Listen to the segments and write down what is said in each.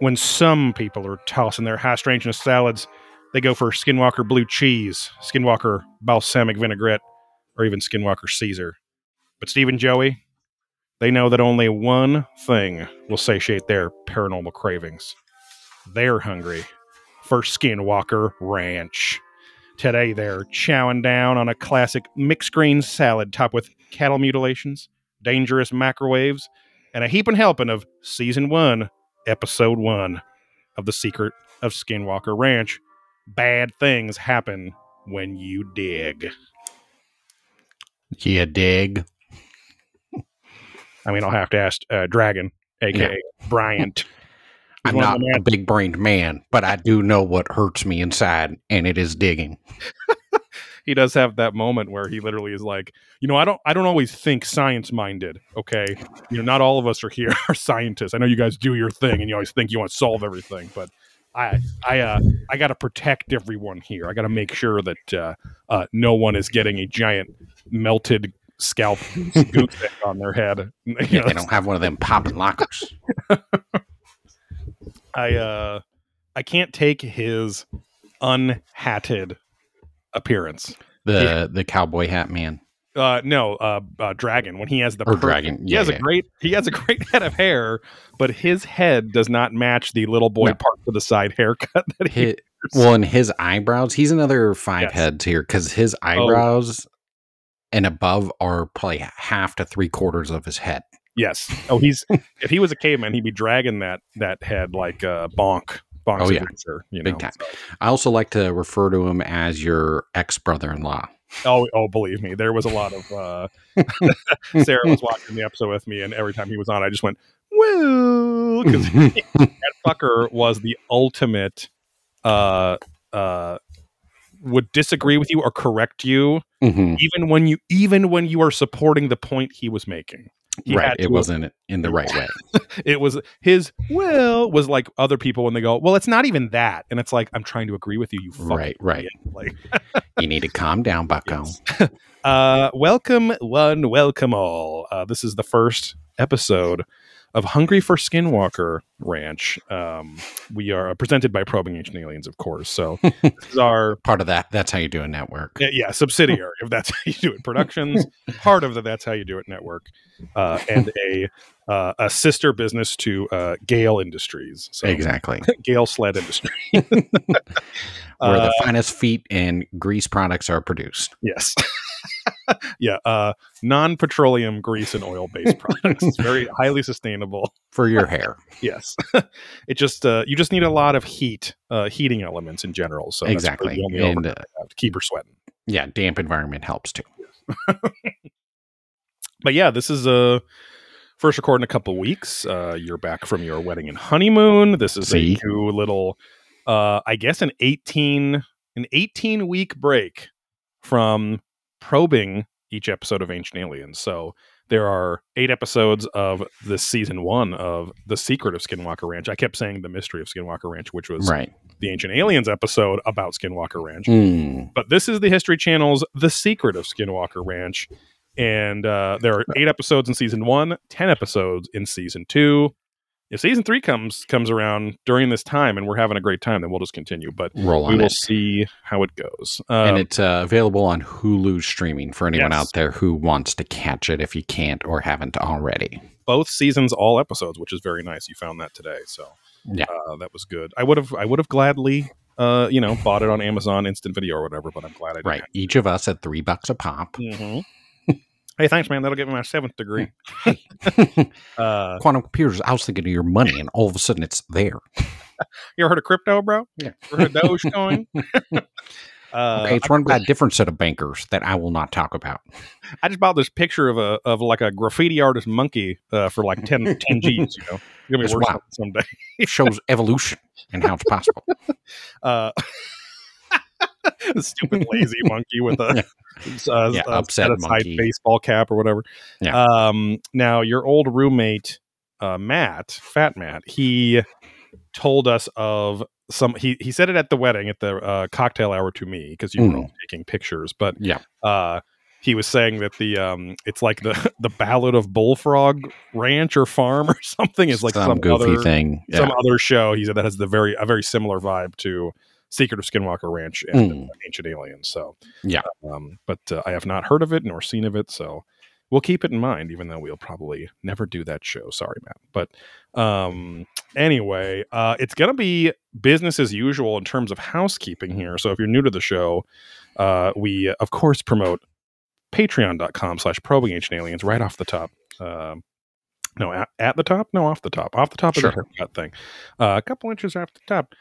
when some people are tossing their high strangeness salads, they go for Skinwalker blue cheese, Skinwalker balsamic vinaigrette, or even Skinwalker Caesar. But Steve and Joey, they know that only one thing will satiate their paranormal cravings. They're hungry for Skinwalker Ranch. Today, they're chowing down on a classic mixed green salad topped with cattle mutilations, dangerous microwaves, and a heaping helping of Season 1, Episode 1 of The Secret of Skinwalker Ranch. Bad things happen when you dig. Yeah, dig. I mean, I'll have to ask Dragon, a.k.a. Bryant. I'm not a big-brained man, but I do know what hurts me inside, and it is digging. He does have that moment where he literally is like, you know, I don't always think science-minded, okay? You know, not all of us are here are scientists. I know you guys do your thing, and you always think you want to solve everything, but I got to protect everyone here. I got to make sure that no one is getting a giant melted scalp goose egg on their head. You know, yeah, they don't have one of them popping lockers. I can't take his unhatted appearance. The cowboy hat man. No, Dragon. When he has Dragon. Yeah, he has a great head of hair, but his head does not match the little boy part to the side haircut that he wears. Well, and his eyebrows, he's another five heads here, because his eyebrows and above are probably half to 3/4 of his head. Yes. Oh, he's if he was a caveman, he'd be dragging that head like Bonk. Bonk's adventure, you know, big time. So. I also like to refer to him as your ex-brother-in-law. Oh, believe me, there was a lot of, Sarah was watching the episode with me, and every time he was on, I just went, woo, because that fucker was the ultimate, would disagree with you or correct you, even when you are supporting the point he was making. It wasn't in the right way. It was his will was like other people when they go, well, it's not even that. And it's like, I'm trying to agree with you. You fucking idiot. Like, you need to calm down, bucko. Yes. Welcome one, welcome all. This is the first episode of Hungry for Skinwalker Ranch. We are presented by Probing Ancient Aliens, of course. So this is our part of that. That's how you do a network. Yeah, subsidiary. If that's how you do it, productions. Part of the That's How You Do It network, and a sister business to Gale Industries. So, exactly, Gale Sled Industry, where the finest feet and grease products are produced. Yes. Yeah, non-petroleum grease and oil-based products. It's very highly sustainable for your hair. Yes, it just you just need a lot of heat, heating elements in general. So exactly, that's really the only and to keep her sweating. Yeah, damp environment helps too. But yeah, this is a first record in a couple weeks. You're back from your wedding and honeymoon. This is a new little, I guess, an 18-week break from probing each episode of Ancient Aliens. So there are 8 episodes of this season 1 of The Secret of Skinwalker Ranch. I kept saying The Mystery of Skinwalker Ranch, which was the Ancient Aliens episode about Skinwalker Ranch. But this is the History Channel's The Secret of Skinwalker Ranch. And there are 8 episodes in season 1, 10 episodes in season 2. If season 3 comes around during this time and we're having a great time, then we'll just continue. But we will see how it goes. And it's available on Hulu streaming for anyone out there who wants to catch it if you can't or haven't already. Both seasons, all episodes, which is very nice. You found that today, so that was good. I would have gladly, bought it on Amazon Instant Video or whatever, but I'm glad I didn't. Right, each of us at $3 a pop. Mm-hmm. Hey, thanks, man. That'll get me my 7th degree. Quantum computers. I was thinking of your money, and all of a sudden, it's there. You ever heard of crypto, bro? Yeah. Ever heard of Dogecoin? Okay, it's run by a different set of bankers that I will not talk about. I just bought this picture of a graffiti artist monkey for like 10 G's. You know, you're gonna be worth it someday. It shows evolution and how it's possible. The stupid lazy monkey with a upset monkey baseball cap or whatever. Yeah. Now your old roommate, Fat Matt, he told us of some. He said it at the wedding at the cocktail hour to me because you were all taking pictures. But he was saying that the it's like the Ballad of Bullfrog Ranch or Farm or something is like some goofy other thing, yeah. Some other show. He said that has a very similar vibe to Secret of Skinwalker Ranch and Ancient Aliens. So yeah, but I have not heard of it nor seen of it. So we'll keep it in mind, even though we'll probably never do that show. Sorry, Matt. But anyway, it's going to be business as usual in terms of housekeeping here. So if you're new to the show, we of course promote patreon.com/probingancientaliens right off the top. Off the top of the haircut thing. A couple inches off the top.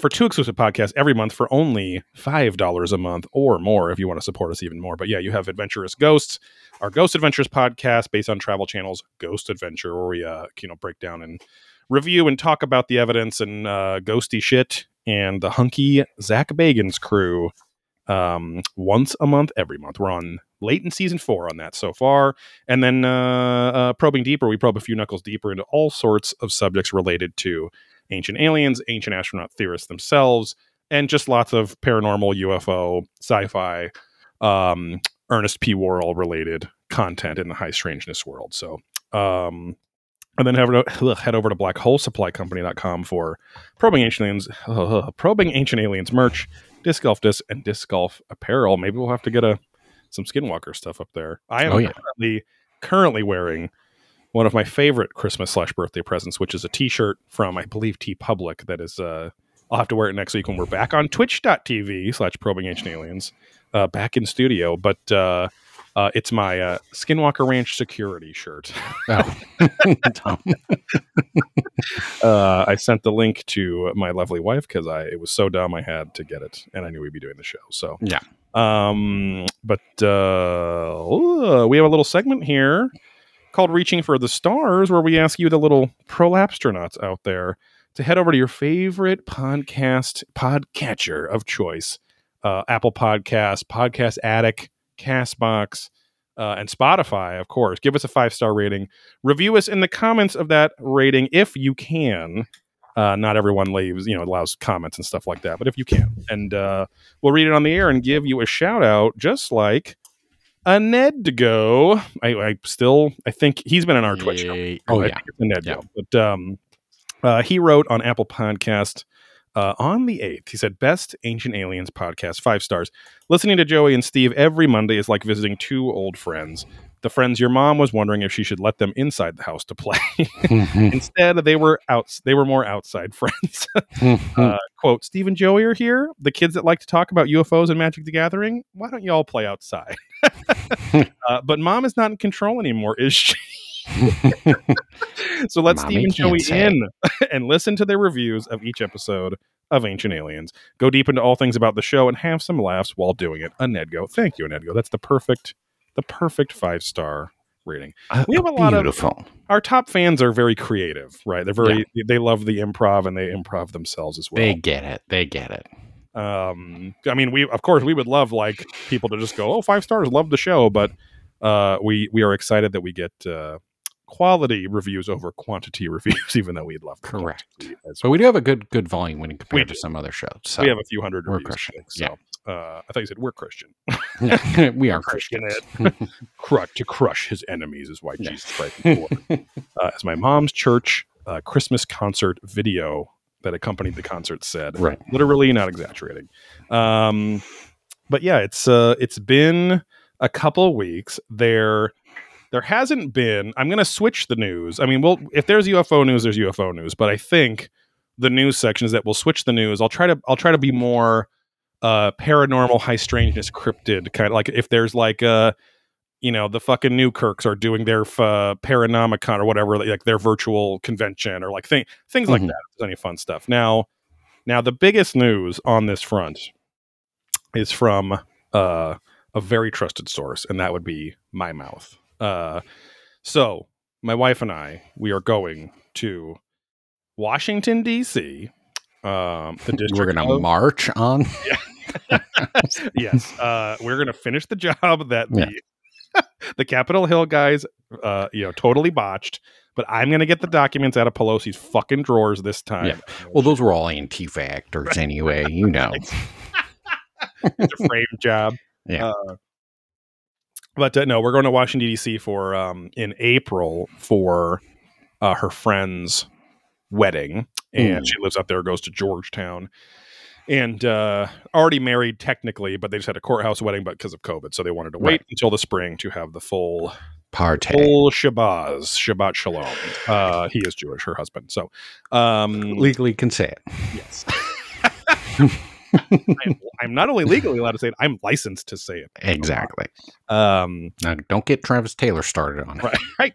For 2 exclusive podcasts every month for only $5 a month or more if you want to support us even more. But yeah, you have Adventurous Ghosts, our Ghost Adventures podcast based on Travel Channel's Ghost Adventure, where we break down and review and talk about the evidence and ghosty shit, and the hunky Zach Bagans crew once a month, every month. We're on late in season 4 on that so far. And then Probing Deeper, we probe a few knuckles deeper into all sorts of subjects related to Ancient Aliens, ancient astronaut theorists themselves, and just lots of paranormal, UFO, sci-fi, Ernest P. Worrell related content in the high strangeness world. So, and then head over to blackholesupplycompany.com for Probing Ancient Aliens merch, Disc Golf Disc, and Disc Golf apparel. Maybe we'll have to get some Skinwalker stuff up there. I am currently wearing one of my favorite Christmas/birthday presents, which is a t-shirt from, I believe, TeePublic. That is, I'll have to wear it next week when we're back on twitch.tv/probingancientaliens, back in studio. But it's my Skinwalker Ranch security shirt. Oh. I sent the link to my lovely wife because it was so dumb I had to get it, and I knew we'd be doing the show. So yeah. But we have a little segment here called Reaching for the Stars, where we ask you, the little prolapstronauts out there, to head over to your favorite podcatcher of choice, Apple Podcasts, Podcast Addict, Castbox, and Spotify, of course. Give us a 5-star rating. Review us in the comments of that rating if you can. Not everyone allows comments and stuff like that, but if you can, and we'll read it on the air and give you a shout out, just like Anedgo. I think he's been in our Twitch. But he wrote on Apple Podcast on the 8th. He said, "Best Ancient Aliens podcast, 5 stars. Listening to Joey and Steve every Monday is like visiting 2 old friends. The friends your mom was wondering if she should let them inside the house to play. Instead, they were more outside friends." Quote, "Steve and Joey are here. The kids that like to talk about UFOs and Magic the Gathering, why don't you all play outside? But mom is not in control anymore, is she? So let Steve and Joey in and listen to their reviews of each episode of Ancient Aliens. Go deep into all things about the show and have some laughs while doing it. Anedgo." Thank you, Anedgo. That's the perfect 5-star rating. We have a lot of our top fans are very creative, right? They're they love the improv, and they improv themselves as well. They get it. I mean, we would love people to just go, "Oh, 5 stars, love the show," but we are excited that we get quality reviews over quantity reviews, even though we'd love them. Correct. But we do have a good volume when compared to some other shows. So we have a few hundred reviews. Christian. I thought you said we're Christian. No, we are Christian. To crush his enemies is why Jesus Christ was born. As my mom's church Christmas concert video that accompanied the concert said, right? Literally, not exaggerating. But yeah, it's been a couple weeks. There hasn't been. I'm going to switch the news. I mean, if there's UFO news, there's UFO news. But I think the news section is that we'll switch the news. I'll try to be more paranormal, high strangeness, cryptid kind of, like if there's the fucking Newkirks are doing their Paranomicon or whatever, like their virtual convention or like things like that. If there's any fun stuff. Now the biggest news on this front is from a very trusted source, and that would be my mouth. So my wife and I, we are going to Washington, D.C., we're going to march on. Yeah. Yes. We're going to finish the job that the Capitol Hill guys, totally botched, but I'm going to get the documents out of Pelosi's fucking drawers this time. Yeah. Well, those were all Antifa actors anyway, It's a frame job. Yeah. But no, we're going to Washington, D.C. for in April for her friend's wedding. And she lives out there, goes to Georgetown. And already married technically, but they just had a courthouse wedding, but because of COVID. So they wanted to wait until the spring to have the full party. Full Shabbat Shalom. He is Jewish, her husband. So legally can say it. Yes. I'm not only legally allowed to say it, I'm licensed to say it. Exactly. Now, don't get Travis Taylor started on it. Right.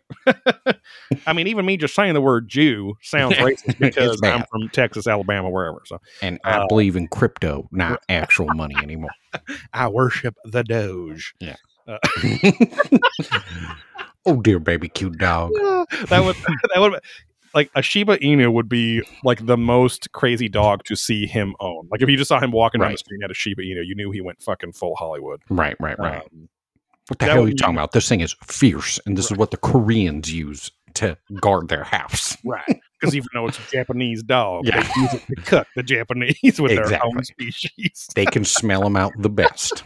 I mean, even me just saying the word Jew sounds racist because I'm from Texas, Alabama, wherever. So, and I believe in crypto, not actual money anymore. I worship the Doge. Yeah. Oh dear, baby, cute dog. Yeah, that would. Like a Shiba Inu would be like the most crazy dog to see him own. Like if you just saw him walking down the street at a Shiba Inu, you knew he went fucking full Hollywood. Right. What the hell are you talking about? This thing is fierce, and this is what the Koreans use to guard their house. Right. Because even though it's a Japanese dog, they use it to cook the Japanese with their own species. They can smell them out the best.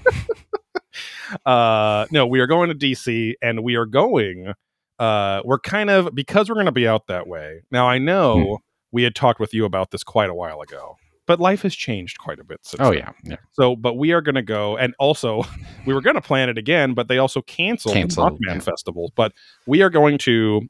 No, we are going to DC, and we are going... we're kind of, because we're going to be out that way. Now, I know we had talked with you about this quite a while ago, but life has changed quite a bit since then. Yeah. So, but we are going to go, and also we were going to plan it again, but they also canceled the Mothman Festival. But we are going to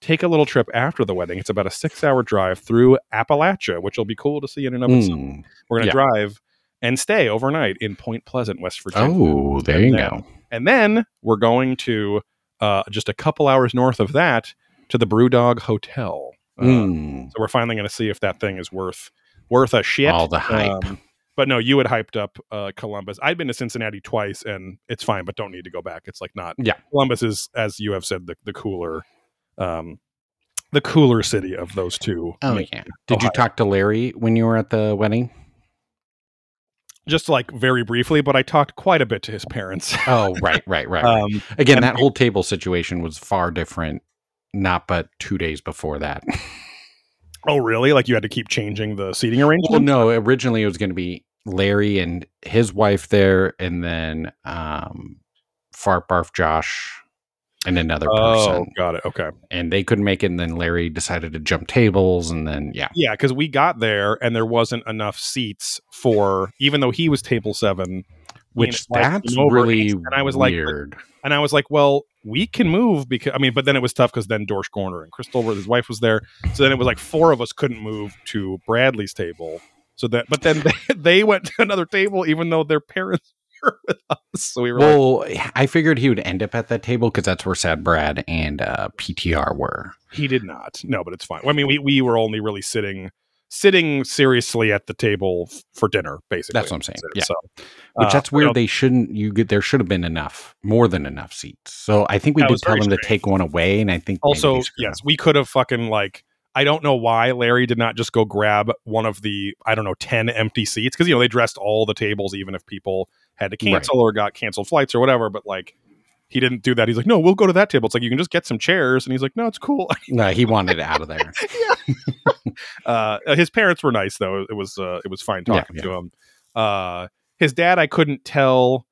take a little trip after the wedding. It's about a 6-hour drive through Appalachia, which will be cool to see in an episode. We're going to drive and stay overnight in Point Pleasant, West Virginia. Oh, there you go. And then we're going to just a couple hours north of that to the Brewdog Hotel. So we're finally going to see if that thing is worth a shit. All the hype. But no, you had hyped up Columbus. I've been to Cincinnati twice, and it's fine, but don't need to go back. It's like not. Yeah. Columbus is, as you have said, the cooler city of those two. Oh, yeah. Did you talk to Larry when you were at the wedding? Just like very briefly, but I talked quite a bit to his parents. Oh, right. Again, that whole table situation was far different, not but 2 days before that. Oh, really? Like you had to keep changing the seating arrangement? Well, no, originally it was going to be Larry and his wife there, and then Fart Barf Josh and another person. Oh, got it. Okay. And they couldn't make it, and then Larry decided to jump tables, and then, Yeah, because we got there, and there wasn't enough seats for, even though he was table 7. Which, that's really and I was weird. And I was like, well, we can move, because but then it was tough, because then Dorsch Gorner and Crystal, his wife, was there, so then it was like 4 of us couldn't move to Bradley's table, but then they went to another table, even though their parents with us. So we were I figured he would end up at that table because that's where Sad Brad and PTR were. He did not. No, but it's fine. Well, we were only really sitting seriously at the table for dinner, basically. That's what I'm saying. Yeah. So, which that's weird. There should have been enough, more than enough seats. So I think we did tell him to take one away, and I think also we could have fucking I don't know why Larry did not just go grab one of the 10 empty seats, because they dressed all the tables, even if people had to cancel or got canceled flights or whatever, but he didn't do that. He's like, no, we'll go to that table. It's like, you can just get some chairs. And he's like, no, it's cool. No, he wanted out of there. His parents were nice though. It was fine talking to him. His dad, I couldn't tell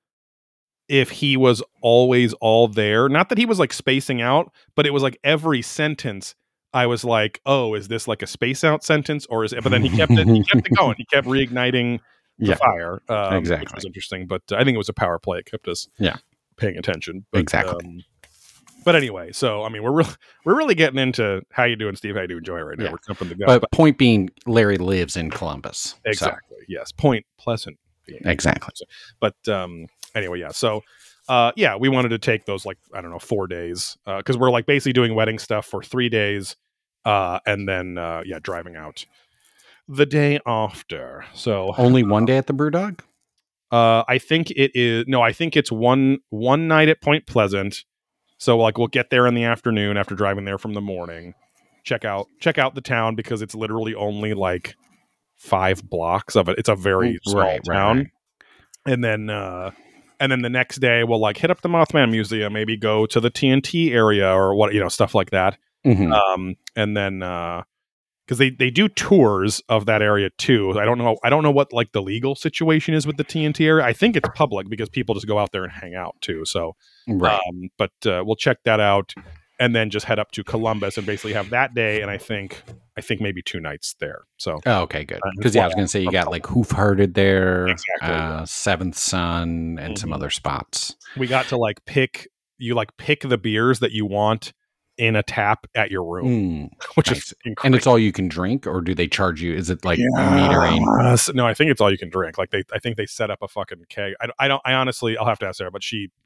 if he was always all there. Not that he was spacing out, but it was every sentence I was like, oh, is this a space out sentence? Or is it, but then he kept it going. He kept reigniting the fire, which was interesting, but I think it was a power play. It kept us paying attention. But, but anyway, so we're really getting into how you doing, Steve? How you doing, Joy? Right now, we're jumping the gun. But point being, Larry lives in Columbus. Exactly. So. Yes. Point Pleasant. Exactly. But anyway, yeah. So we wanted to take those 4 days because we're basically doing wedding stuff for 3 days, and then driving out the day after. So only one day at the Brewdog? I think it's one night at Point Pleasant. So we'll get there in the afternoon after driving there from the morning. Check out the town, because it's literally only 5 blocks of it. It's a very small town. Right. And then the next day we'll hit up the Mothman Museum, maybe go to the TNT area or stuff like that. Mm-hmm. And then because they do tours of that area too. I don't know what like the legal situation is with the TNT area. I think it's public because people just go out there and hang out too. So, right. But we'll check that out and then just head up to Columbus and basically have that day. And I think maybe 2 nights there. So, oh, okay, good. Because yeah, I was going to say you got like Hoof-Hearted there, exactly. Seventh Son, and some other spots. We got to like pick the beers that you want in a tap at your room, which nice. Is incredible. And it's all you can drink, or do they charge you? Is it like metering? No, I think it's all you can drink. Like I think they set up a fucking keg. I honestly, I'll have to ask Sarah, but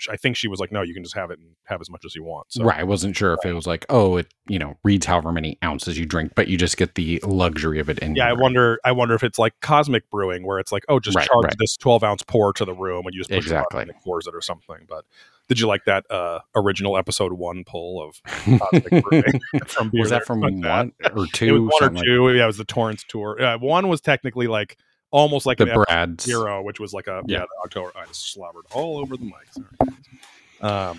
I think she was like, no, you can just have it and have as much as you want. So. Right. I wasn't sure if it was like, oh, it, reads however many ounces you drink, but you just get the luxury of it. In your room. I wonder if it's like Cosmic Brewing where it's like, oh, just charge this 12 ounce pour to the room and you just push it and it pours it or something. But did you like that original episode 1 pull of Cosmic Brewing? Was that from one or two? It was one or two. Like, yeah, it was the Torrance tour. One was technically like almost like the Brad's Zero, which was like a the October. I just slobbered all over the mic. Sorry.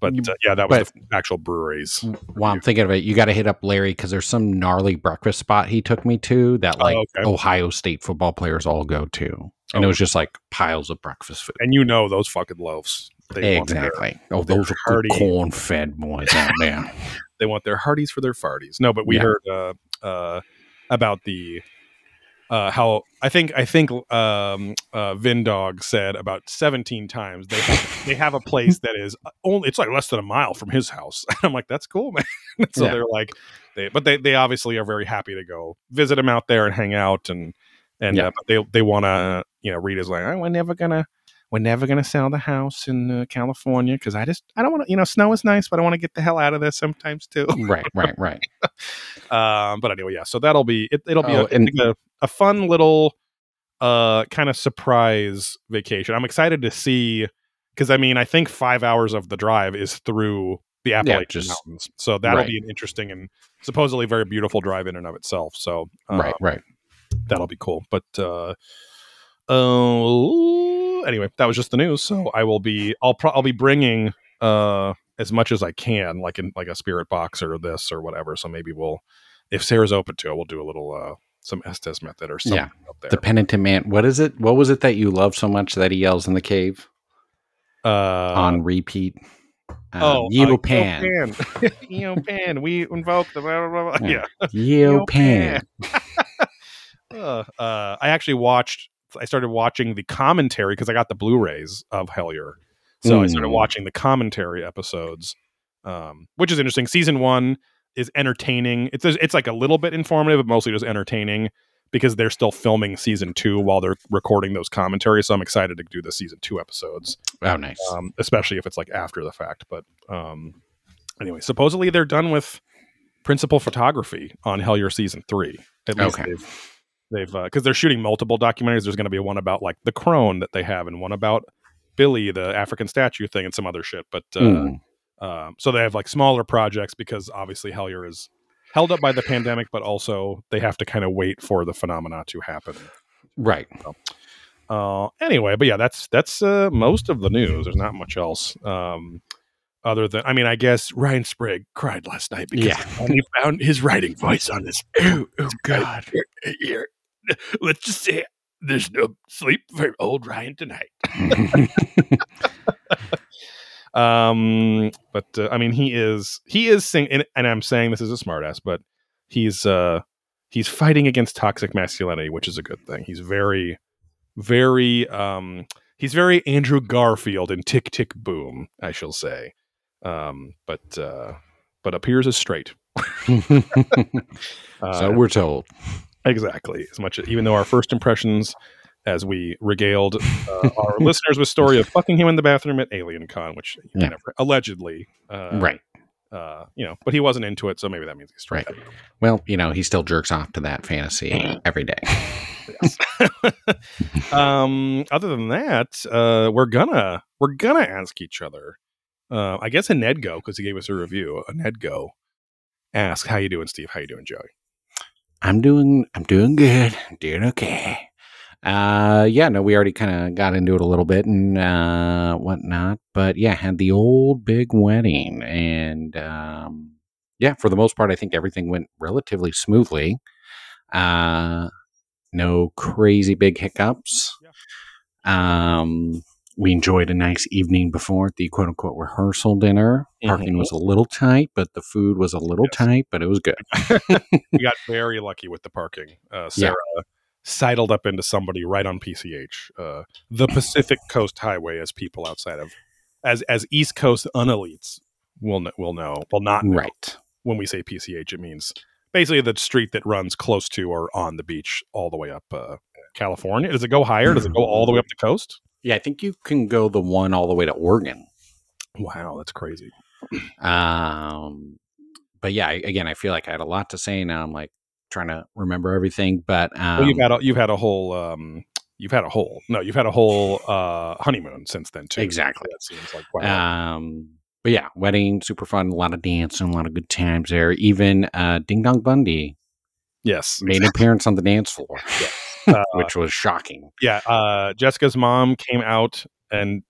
But that was the actual breweries. While I'm thinking of it, you got to hit up Larry because there's some gnarly breakfast spot he took me to that Ohio State football players all go to, and it was just like piles of breakfast food. And those fucking loaves. Exactly. Those are hardy corn-fed boys out there. They want their hearties for their farties. No, but we heard about the how I think Vindog said about 17 times they have a place that is only it's like less than a mile from his house. And I'm like, that's cool, man. So they're like, they obviously are very happy to go visit him out there and hang out and but they want to Rita's like, oh, we're never gonna sell the house in California because I don't want to. Snow is nice, but I want to get the hell out of there sometimes too. Right. But anyway, yeah. So that'll be it. It'll be a fun little kind of surprise vacation. I'm excited to see because I think 5 hours of the drive is through the Appalachian Mountains, so that'll be an interesting and supposedly very beautiful drive in and of itself. So that'll be cool. But anyway, that was just the news. So I'll be bringing as much as I can, like in like a spirit box or this or whatever. So maybe we'll, if Sarah's open to it, we'll do a little some Estes method or something up there. The penitent man. What is it? What was it that you love so much that he yells in the cave? On repeat. Yeopan. Yeopan. We invoke the blah, blah, blah. Yeah. Yeopan. I started watching the commentary because I got the Blu-rays of Hellier. So I started watching the commentary episodes, which is interesting. Season 1 is entertaining. It's like a little bit informative, but mostly just entertaining because they're still filming season 2 while they're recording those commentaries. So I'm excited to do the season 2 episodes. Oh, nice. Especially if it's like after the fact. But anyway, supposedly they're done with principal photography on Hellier season 3. At least they've because they're shooting multiple documentaries. There's going to be one about like the crone that they have, and one about Billy, the African statue thing, and some other shit. But so they have like smaller projects because obviously Hellier is held up by the pandemic, but also they have to kind of wait for the phenomena to happen. Right. So, anyway, but yeah, that's most of the news. There's not much else. Other than, I guess Ryan Sprague cried last night because he found his writing voice on this. Oh God. Here. Let's just say there's no sleep for old Ryan tonight. But he is singing, and I'm saying this as a smartass, but he's fighting against toxic masculinity, which is a good thing. He's very, very, he's very Andrew Garfield in Tick, Tick, Boom, I shall say. But appears as straight. So we're told. Exactly. As much, even though our first impressions, as we regaled our listeners with story of fucking him in the bathroom at AlienCon, which never, allegedly, but he wasn't into it, so maybe that means he's straight. Right. Well, he still jerks off to that fantasy every day. Other than that, we're gonna ask each other. I guess Anedgo, because he gave us a review. Anedgo asked, "How you doing, Steve? How you doing, Joey?" I'm doing good. I'm doing okay. We already kind of got into it a little bit and whatnot, but had the old big wedding, and for the most part, I think everything went relatively smoothly. No crazy big hiccups. We enjoyed a nice evening before at the quote-unquote rehearsal dinner. Parking was a little tight, but the food was a little tight, but it was good. We got very lucky with the parking. Sarah sidled up into somebody right on PCH, the Pacific Coast Highway, as people outside of, as East Coast unelites will not know. Right. When we say PCH, it means basically the street that runs close to or on the beach all the way up California. Does it go higher? Does it go all the way up the coast? Yeah, I think you can go the one all the way to Oregon. Wow, that's crazy. But yeah, again, I feel like I had a lot to say. Now I'm like trying to remember everything. But well, you've had a whole honeymoon since then too. Exactly. That seems like wow. But yeah, wedding, super fun, a lot of dancing, a lot of good times there. Even Ding Dong Bundy, made an appearance on the dance floor. Yeah. Which was shocking. Yeah, Jessica's mom came out and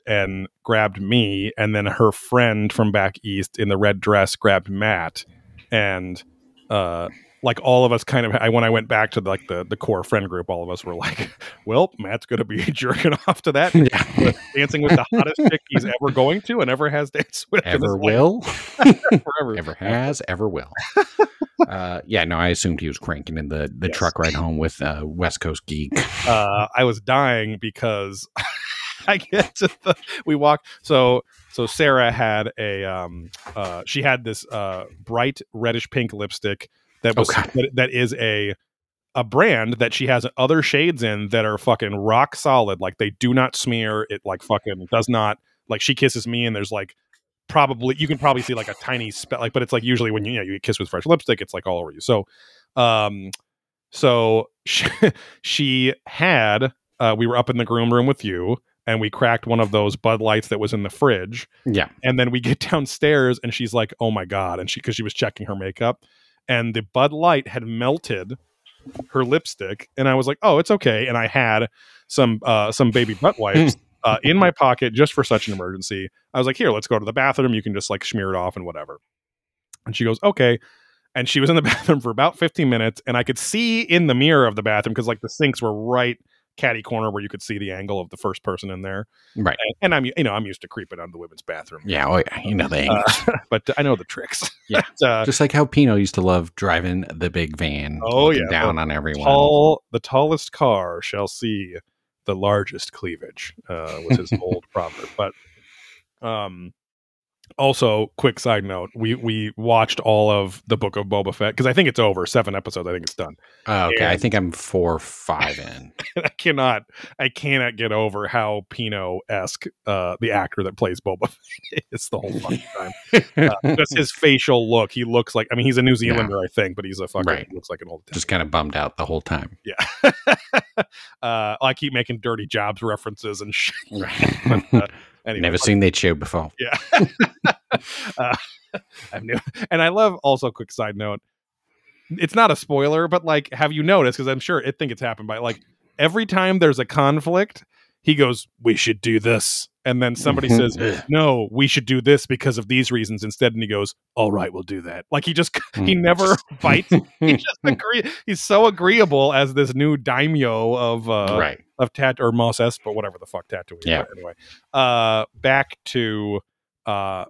grabbed me, and then her friend from back east in the red dress grabbed Matt, and like all of us kind of. When I went back to like the core friend group, all of us were like, "Well, Matt's going to be jerking off to that, dancing with the hottest chick he's ever going to, and ever has danced with, ever will, ever has, ever will." Yeah, no, I assumed he was cranking in the truck ride home with West Coast Geek. I was dying because I get to we walked. So Sarah had this bright reddish pink lipstick that was that is a brand that she has other shades in that are fucking rock solid. Like they do not smear. It like fucking does not, like she kisses me and there's like, probably you can probably see like a tiny speck, like, but it's like usually when you kiss with fresh lipstick, it's like all over you. So she had we were up in the groom room with you and we cracked one of those Bud Lights that was in the fridge, and then we get downstairs and she's like, oh my god, and because she was checking her makeup and the Bud Light had melted her lipstick, and I was like, oh, it's okay, and I had some baby butt wipes in my pocket just for such an emergency. I was like, here, let's go to the bathroom. You can just like smear it off and whatever. And she goes, okay. And she was in the bathroom for about 15 minutes. And I could see in the mirror of the bathroom, because like the sinks were right catty corner where you could see the angle of the first person in there. Right. And I'm used to creeping out of the women's bathroom. Yeah. Oh yeah, you know the angle. But I know the tricks. Yeah. Just like how Pino used to love driving the big van. Oh yeah. Down on everyone. The tallest car shall see the largest cleavage, was his old proverb. But also, quick side note, we watched all of the Book of Boba Fett, because I think it's over 7 episodes. I think it's done. Oh, okay. And I think I'm 4 or 5 in. I cannot get over how Pino-esque the actor that plays Boba Fett is the whole fucking time. Just his facial look. He looks like, he's a New Zealander, I think, but he's a fucking, looks like an old Italian. Just kind of bummed out the whole time. Yeah. I keep making Dirty Jobs references and shit. Right. But, anyway, never seen that show before. Yeah. I'm new. And I love, also quick side note, it's not a spoiler, but like, have you noticed? Because I'm sure I think it's happened by like every time there's a conflict, he goes, we should do this. And then somebody says, no, we should do this because of these reasons instead. And he goes, all right, we'll do that. Like he never bites. He just agree. He's so agreeable as this new daimyo of Tat or Mos Espa, but whatever the fuck Tatooine. Yeah. Anyway, back to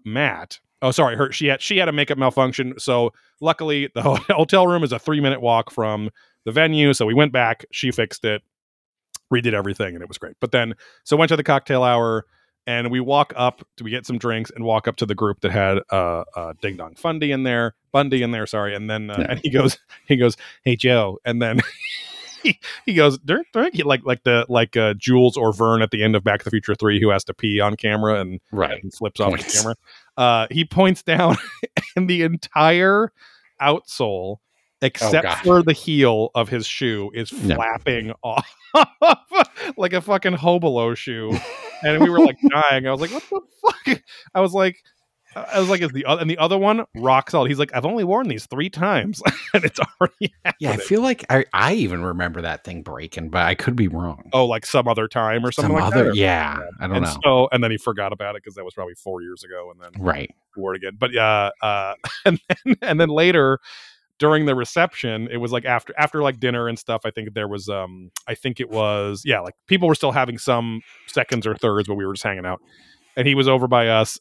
Matt. Oh, sorry. She had a makeup malfunction. So luckily the hotel room is a 3-minute walk from the venue. So we went back, she fixed it, redid everything, and it was great. But then, so went to the cocktail hour and we get some drinks and walk up to the group that had Ding Dong Bundy in there. Sorry. And then and he goes, hey Joe. And then he goes, "Dirk, Dirk," like Jules or Vern at the end of Back to the Future 3, who has to pee on camera and, and flips off the camera. He points down, and the entire outsole, except for the heel of his shoe, is flapping off like a fucking hobolo shoe. And we were like dying. I was like, what the fuck? I was like, is the other one rock solid? He's like, I've only worn these 3 times, and it's already happening. Yeah, I feel like I even remember that thing breaking, but I could be wrong. Oh, like some other time or something like that? Yeah, I don't know. So, and then he forgot about it because that was probably 4 years ago, and then wore it again. But and then later, during the reception, it was like after like dinner and stuff. I think there was like people were still having some seconds or thirds, but we were just hanging out. And he was over by us,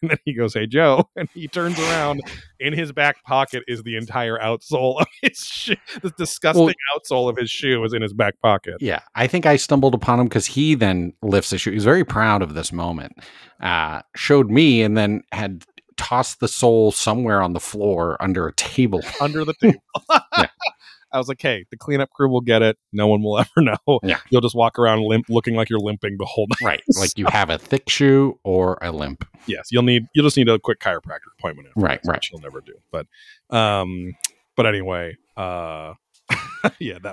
and then he goes, "Hey, Joe," and he turns around. In his back pocket is the entire outsole of his shoe. This disgusting outsole of his shoe is in his back pocket. Yeah, I think I stumbled upon him because he then lifts his shoe. He's very proud of this moment. Showed me, and then had tossed the sole somewhere on the floor under a table. Under the table. Yeah. I was like, hey, the cleanup crew will get it. No one will ever know. Yeah. You'll just walk around looking like you're limping the whole night. Right. Like you have a thick shoe or a limp. Yes. You'll just need a quick chiropractor appointment. Right. Which you'll never do. But anyway, that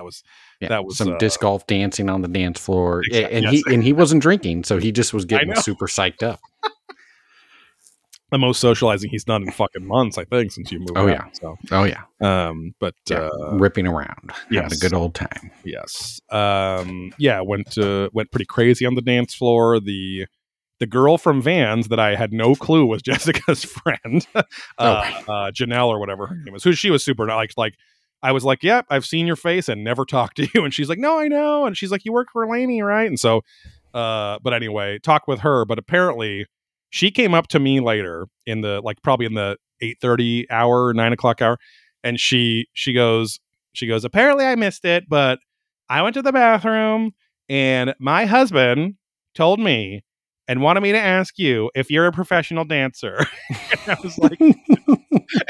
was some disc golf dancing on the dance floor. Exactly. And he wasn't drinking. So he just was getting super psyched up. The most socializing he's done in fucking months, I think, since you moved. Oh, yeah. So. Oh, yeah. Ripping around. Yes. Having a good old time. Yes. Went pretty crazy on the dance floor. The girl from Vans that I had no clue was Jessica's friend, Janelle or whatever her name was, who she was super like I was like, yep, I've seen your face and never talked to you. And she's like, no, I know. And she's like, you work for Laney, right? And so, but anyway, talk with her. But apparently, she came up to me later in the, like, probably in the 8:30 hour, 9 o'clock hour. And she goes, apparently I missed it, but I went to the bathroom and my husband told me and wanted me to ask you if you're a professional dancer. And I was like, and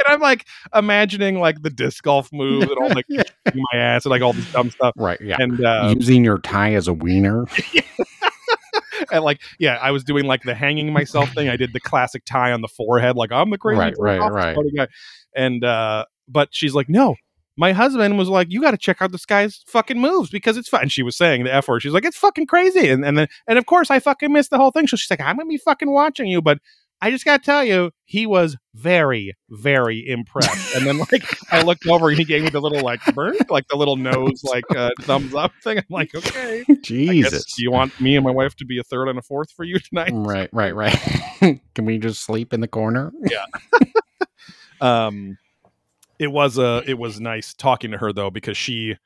I'm like imagining like the disc golf move and all like my ass and like all this dumb stuff. Right. Yeah. And using your tie as a wiener. Yeah. And like, yeah, I was doing like the hanging myself thing. I did the classic tie on the forehead. Like, I'm the crazy guy. And, but she's like, no, my husband was like, you got to check out this guy's fucking moves because it's fun. And she was saying the F word. She's like, it's fucking crazy. And then, of course, I fucking missed the whole thing. So she's like, I'm going to be fucking watching you. But I just got to tell you, he was very, very impressed. And then, like, I looked over and he gave me the little, like, burn, like the little nose, like, thumbs up thing. I'm like, okay. Jesus. I guess, do you want me and my wife to be a third and a fourth for you tonight? Right. Can we just sleep in the corner? Yeah. It was nice talking to her, though, because she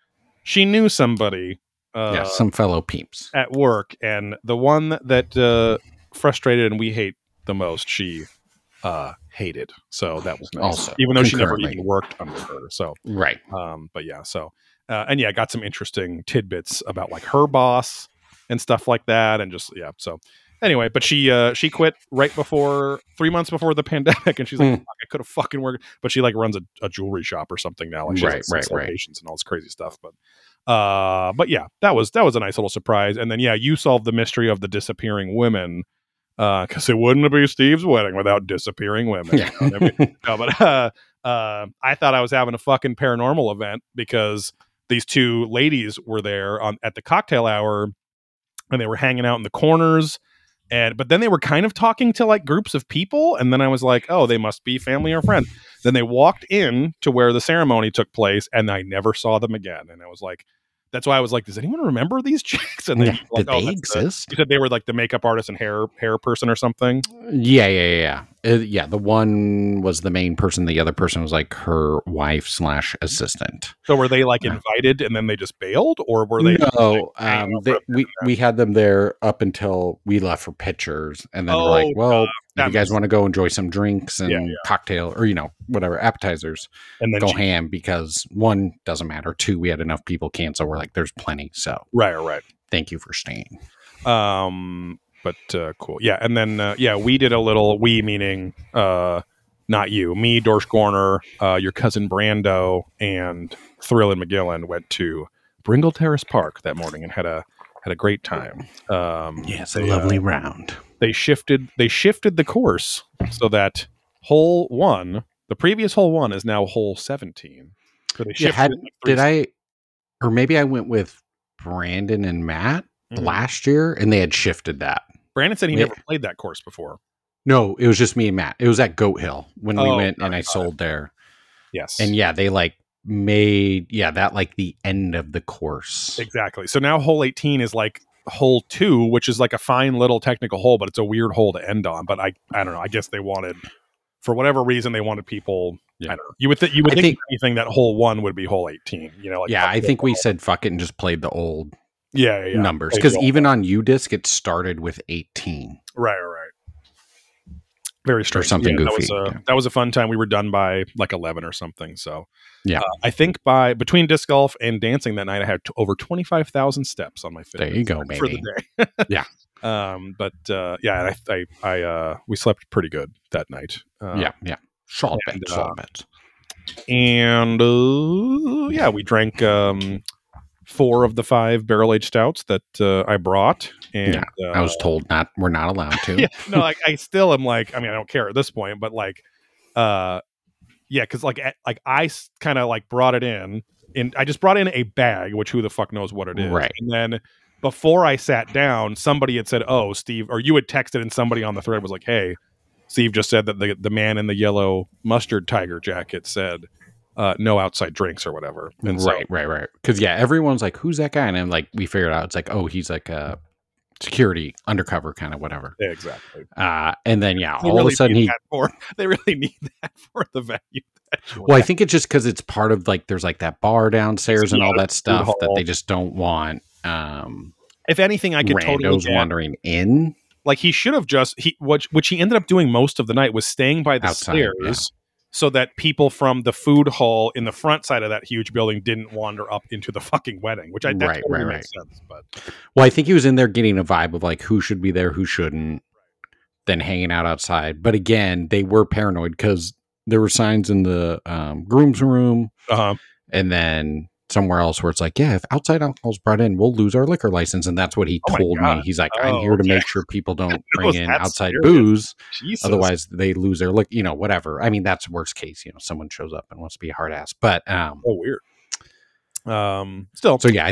knew somebody. Some fellow peeps. At work. And the one that frustrated and we hate the most, she hated, so that was nice. Also, even though she never even worked under her, so right. And got some interesting tidbits about like her boss and stuff like that, and just So anyway, but she quit right before 3 months before the pandemic, and she's like, fuck, I could have fucking worked, but she like runs a jewelry shop or something now, like she has locations and all this crazy stuff, but. That was a nice little surprise, and then you solved the mystery of the disappearing women. Because it wouldn't be Steve's wedding without disappearing women. Yeah. You know what I mean? No, but I thought I was having a fucking paranormal event because these two ladies were there at the cocktail hour, and they were hanging out in the corners. But then they were kind of talking to like groups of people, and then I was like, oh, they must be family or friends. Then they walked in to where the ceremony took place, and I never saw them again. And I was like. That's why I was like, does anyone remember these chicks? And they were like, they exist? You said they were like the makeup artist and hair person or something. Yeah. The one was the main person. The other person was like her wife / assistant. So were they like invited and then they just bailed, or were they? No, like, we had them there up until we left for pictures, and then we're like, well, if you guys want to go enjoy some drinks and cocktail or, whatever, appetizers, and then go ham because one, doesn't matter. Two, we had enough people cancel. We're like, there's plenty. So right. Thank you for staying. Cool. Yeah. And then, we did a little, we meaning, not you, me, Dorsh Gorner, your cousin Brando, and Thrill and McGillen went to Bringle Terrace Park that morning and had a great time. A lovely round. They shifted the course so that hole one, the previous hole one, is now hole 17. So they shifted. Maybe I went with Brandon and Matt last year, and they had shifted that. Brandon said he never played that course before. No, it was just me and Matt. It was at Goat Hill when we went, and I sold there. Yes, and they like. Made that like the end of the course, exactly. So now hole 18 is like hole 2, which is like a fine little technical hole, but it's a weird hole to end on. But I don't know, I guess they wanted, for whatever reason, they wanted people Yeah. I don't know. You would think anything that hole 1 would be hole 18. You know, like I think we said fuck it and just played the old numbers, because even on U-Disc it started with 18. Right. Very strange. Or something goofy. That was a fun time. We were done by like 11 or something. So I think between disc golf and dancing that night, I had over 25,000 steps on my fitness. There you go, baby. For the day. We slept pretty good that night. Solid. And we drank four of the 5 barrel-aged stouts that I brought. And I was told we're not allowed to. I still am like, I mean, I don't care at this point, but because I kind of like brought it in, and I just brought in a bag, which who the fuck knows what it is. Right. And then before I sat down, somebody had said, oh, Steve, or you had texted, and somebody on the thread was like, hey, Steve just said that the man in the yellow mustard tiger jacket said, no outside drinks or whatever. And right. Because everyone's like, who's that guy? And then we figured out it's like, oh, he's like a security undercover kind of whatever. Yeah, exactly. And then all of a sudden they really need that for the venue. Well, I think it's just because it's part of there's that bar downstairs and all that stuff that they just don't want. If anything, I could totally get wandering in. Like he should have just which he ended up doing most of the night was staying by the stairs so that people from the food hall in the front side of that huge building didn't wander up into the fucking wedding, which I totally makes sense. But I think he was in there getting a vibe of who should be there, who shouldn't, then hanging out outside. But again, they were paranoid because there were signs in the groom's room and then somewhere else where it's if outside alcohol's brought in, we'll lose our liquor license. And that's what he told me. He's like, I'm here to make sure people don't bring in outside booze. Jesus. Otherwise they lose their liquor, whatever. I mean, that's worst case, someone shows up and wants to be a hard ass, but, weird. I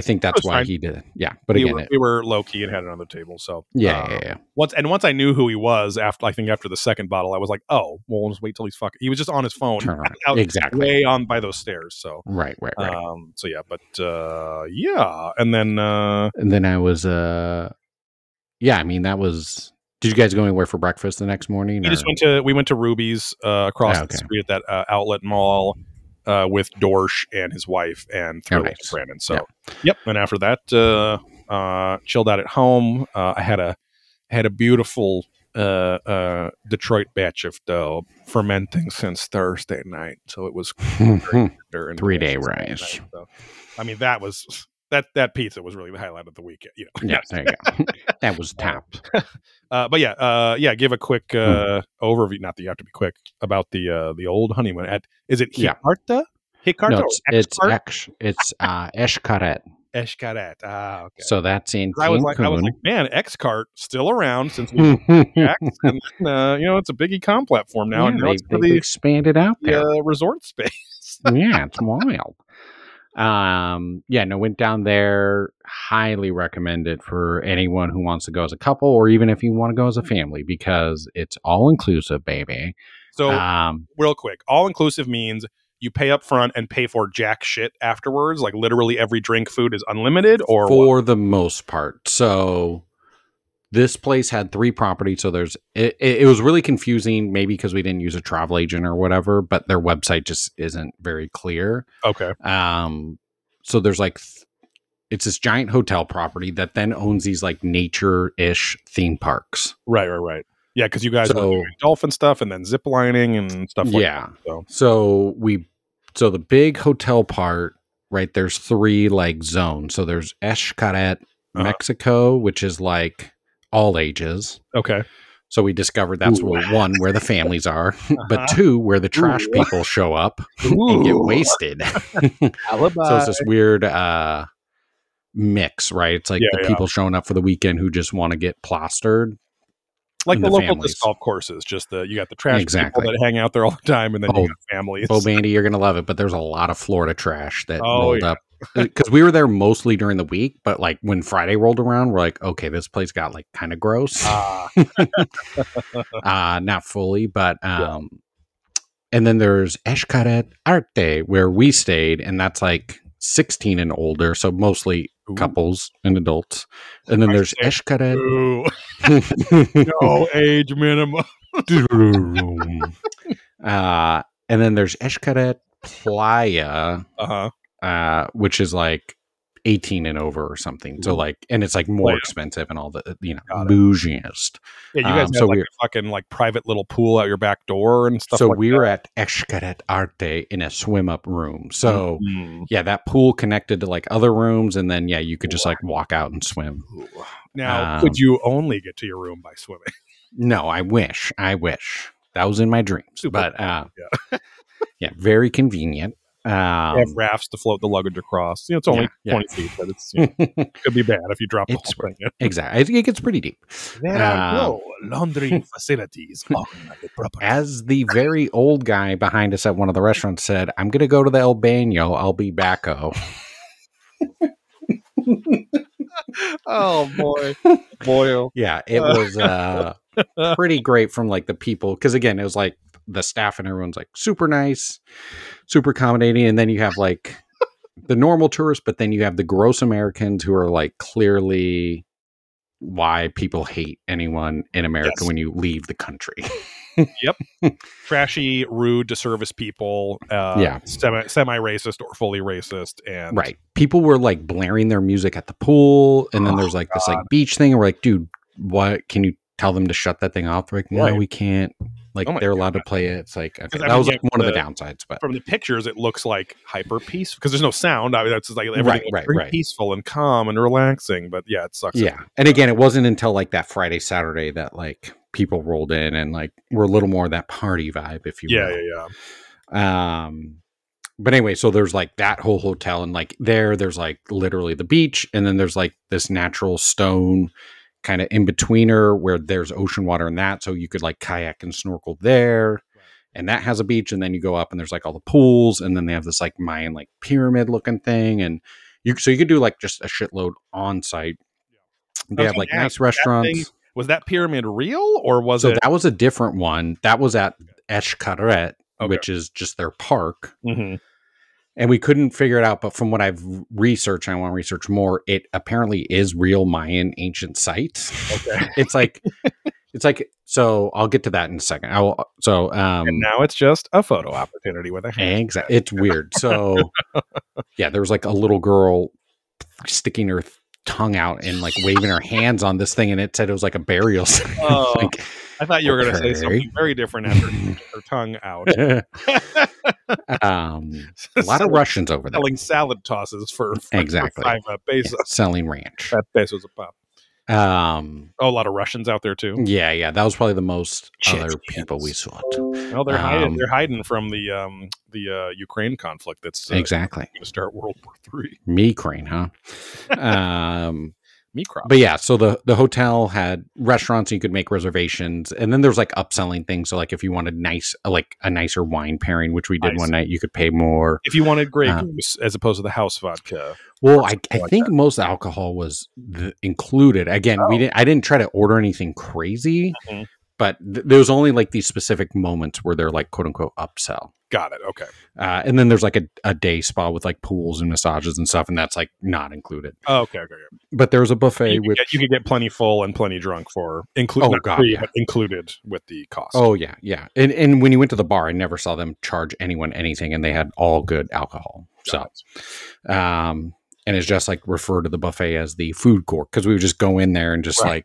think that's why he did it. Yeah. But again, we were low key and had it on the table. So once I knew who he was after the second bottle, I was like, oh, well, we'll just wait till he's fucking. He was just on his phone. Out way on by those stairs. So right. And then I was that was. Did you guys go anywhere for breakfast the next morning? We went to Ruby's across the street at that outlet mall. With Dorsch and his wife and Brandon. So, And after that, chilled out at home. I had a beautiful Detroit batch of dough fermenting since Thursday night. So it was 3-day rice. So, I mean, that was that pizza was really the highlight of the weekend. There you go. That was top. Give a quick overview. Not that you have to be quick about the old honeymoon. Is it Hikarta? Hikarta? No, it's Eshkaret. Eshkaret. Ah, okay. So that's in Cancun. I was like, man, Xkart still around since we and then, it's a big e-com platform now. Yeah, and now they've expanded out there. Resort space. Yeah, it's wild. Went down there, highly recommend it for anyone who wants to go as a couple or even if you want to go as a family, because it's all inclusive, baby. So real quick, all inclusive means you pay up front and pay for jack shit afterwards. Like literally every drink, food is unlimited or for what? The most part. So this place had 3 properties. So it was really confusing maybe because we didn't use a travel agent or whatever, but their website just isn't very clear. Okay. So there's it's this giant hotel property that then owns these nature-ish theme parks. Right. Yeah, because you guys were doing dolphin stuff and then zip lining and stuff like that. So the big hotel part, right, there's 3 zones. So there's Eshkaret, Mexico, which is all ages. Okay. So we discovered that's one, where the families are, but 2, where the trash people show up and get wasted. So it's this weird mix, right? It's the people showing up for the weekend who just want to get plastered. Like the local disc golf courses, just you got the trash people that hang out there all the time, and then you got families. Oh, Bandy, you're going to love it, but there's a lot of Florida trash that rolled up. Because we were there mostly during the week, but when Friday rolled around, we're like, okay, this place got kind of gross. Not fully, but and then there's Eshkaret Arte where we stayed, and that's 16 and older, so mostly couples and adults. And then there's Eshkaret, no age minimum. And then there's Escaret Playa, which is like 18 and over or something. So like, and it's like more expensive and all the, you know, bougiest. Yeah, you guys have so like a fucking like private little pool out your back door and stuff. So like we were at Escaret Arte in a swim up room. So yeah, that pool connected to like other rooms, and then you could just like walk out and swim. Now, could you only get to your room by swimming? No, I wish. I wish. That was in my dreams. But yeah, very convenient. They have rafts to float the luggage across. You know, it's only 20 feet, but it's, you know, it could be bad if you drop the whole thing. Exactly. I think it gets pretty deep. There are no laundry facilities on the property. As the very old guy behind us at one of the restaurants said, I'm going to go to the El Baño. I'll be back-o. Oh, boy. Yeah, it was pretty great from like the people. Because again, it was like the staff and everyone's like super nice, super accommodating. And then you have like the normal tourists, but then you have the gross Americans who are like clearly why people hate anyone in America when you leave the country. Trashy, rude, disservice people. Semi-racist or fully racist. And people were like blaring their music at the pool. And then there's like this like beach thing. And we're like, dude, what can you tell them to shut that thing off? They're like, no, we can't. Like they're allowed to play it. It's like, okay. That was like one of the downsides, but from the pictures, it looks like hyper peaceful because there's no sound. I mean, that's like everything very peaceful and calm and relaxing, but it sucks. And again, it wasn't until like that Friday, Saturday that like people rolled in and like were a little more that party vibe, if you will. But anyway, so there's like that whole hotel and like there's like literally the beach. And then there's like this natural stone kind of in betweener where there's ocean water and that. So you could like kayak and snorkel there and that has a beach. And then you go up and there's like all the pools and then they have this like Mayan, like pyramid looking thing. And you could do like just a shitload on site. They have like nice restaurants. Was that pyramid real or was it? So that was a different one. That was at Escaret, which is just their park. And we couldn't figure it out. But from what I've researched, I want to research more. It apparently is real Mayan ancient sites. It's like, so I'll get to that in a second. And now it's just a photo opportunity with a hand. Exactly. It's weird. So yeah, there was like a little girl sticking her tongue out and like waving her hands on this thing. And it said it was like a burial site. Oh, like, I thought you were going to say something very different after her tongue out. A lot of Russians over there. Selling salad tosses for exactly. 5 pesos. Yeah, selling ranch. 5 pesos a pop. A lot of Russians out there too. Yeah. That was probably the most other people we saw. Well, they're hiding. They're hiding from the Ukraine conflict. That's exactly going to start World War III. Ukraine, huh? But yeah, so the hotel had restaurants and you could make reservations, and then there's like upselling things. So like if you wanted a nicer wine pairing, which we did one night, you could pay more. If you wanted Grey Goose as opposed to the house vodka. Well, I think most alcohol was included. Again, I didn't try to order anything crazy, but there was only like these specific moments where they're like quote unquote upsell. Got it. Okay. And then there's like a day spa with like pools and massages and stuff. And that's like not included. Oh, okay. But there's a buffet with. You could get plenty full and plenty drunk for included with the cost. Oh, yeah. And when you went to the bar, I never saw them charge anyone anything and they had all good alcohol. And it's just like referred to the buffet as the food court because we would just go in there and just get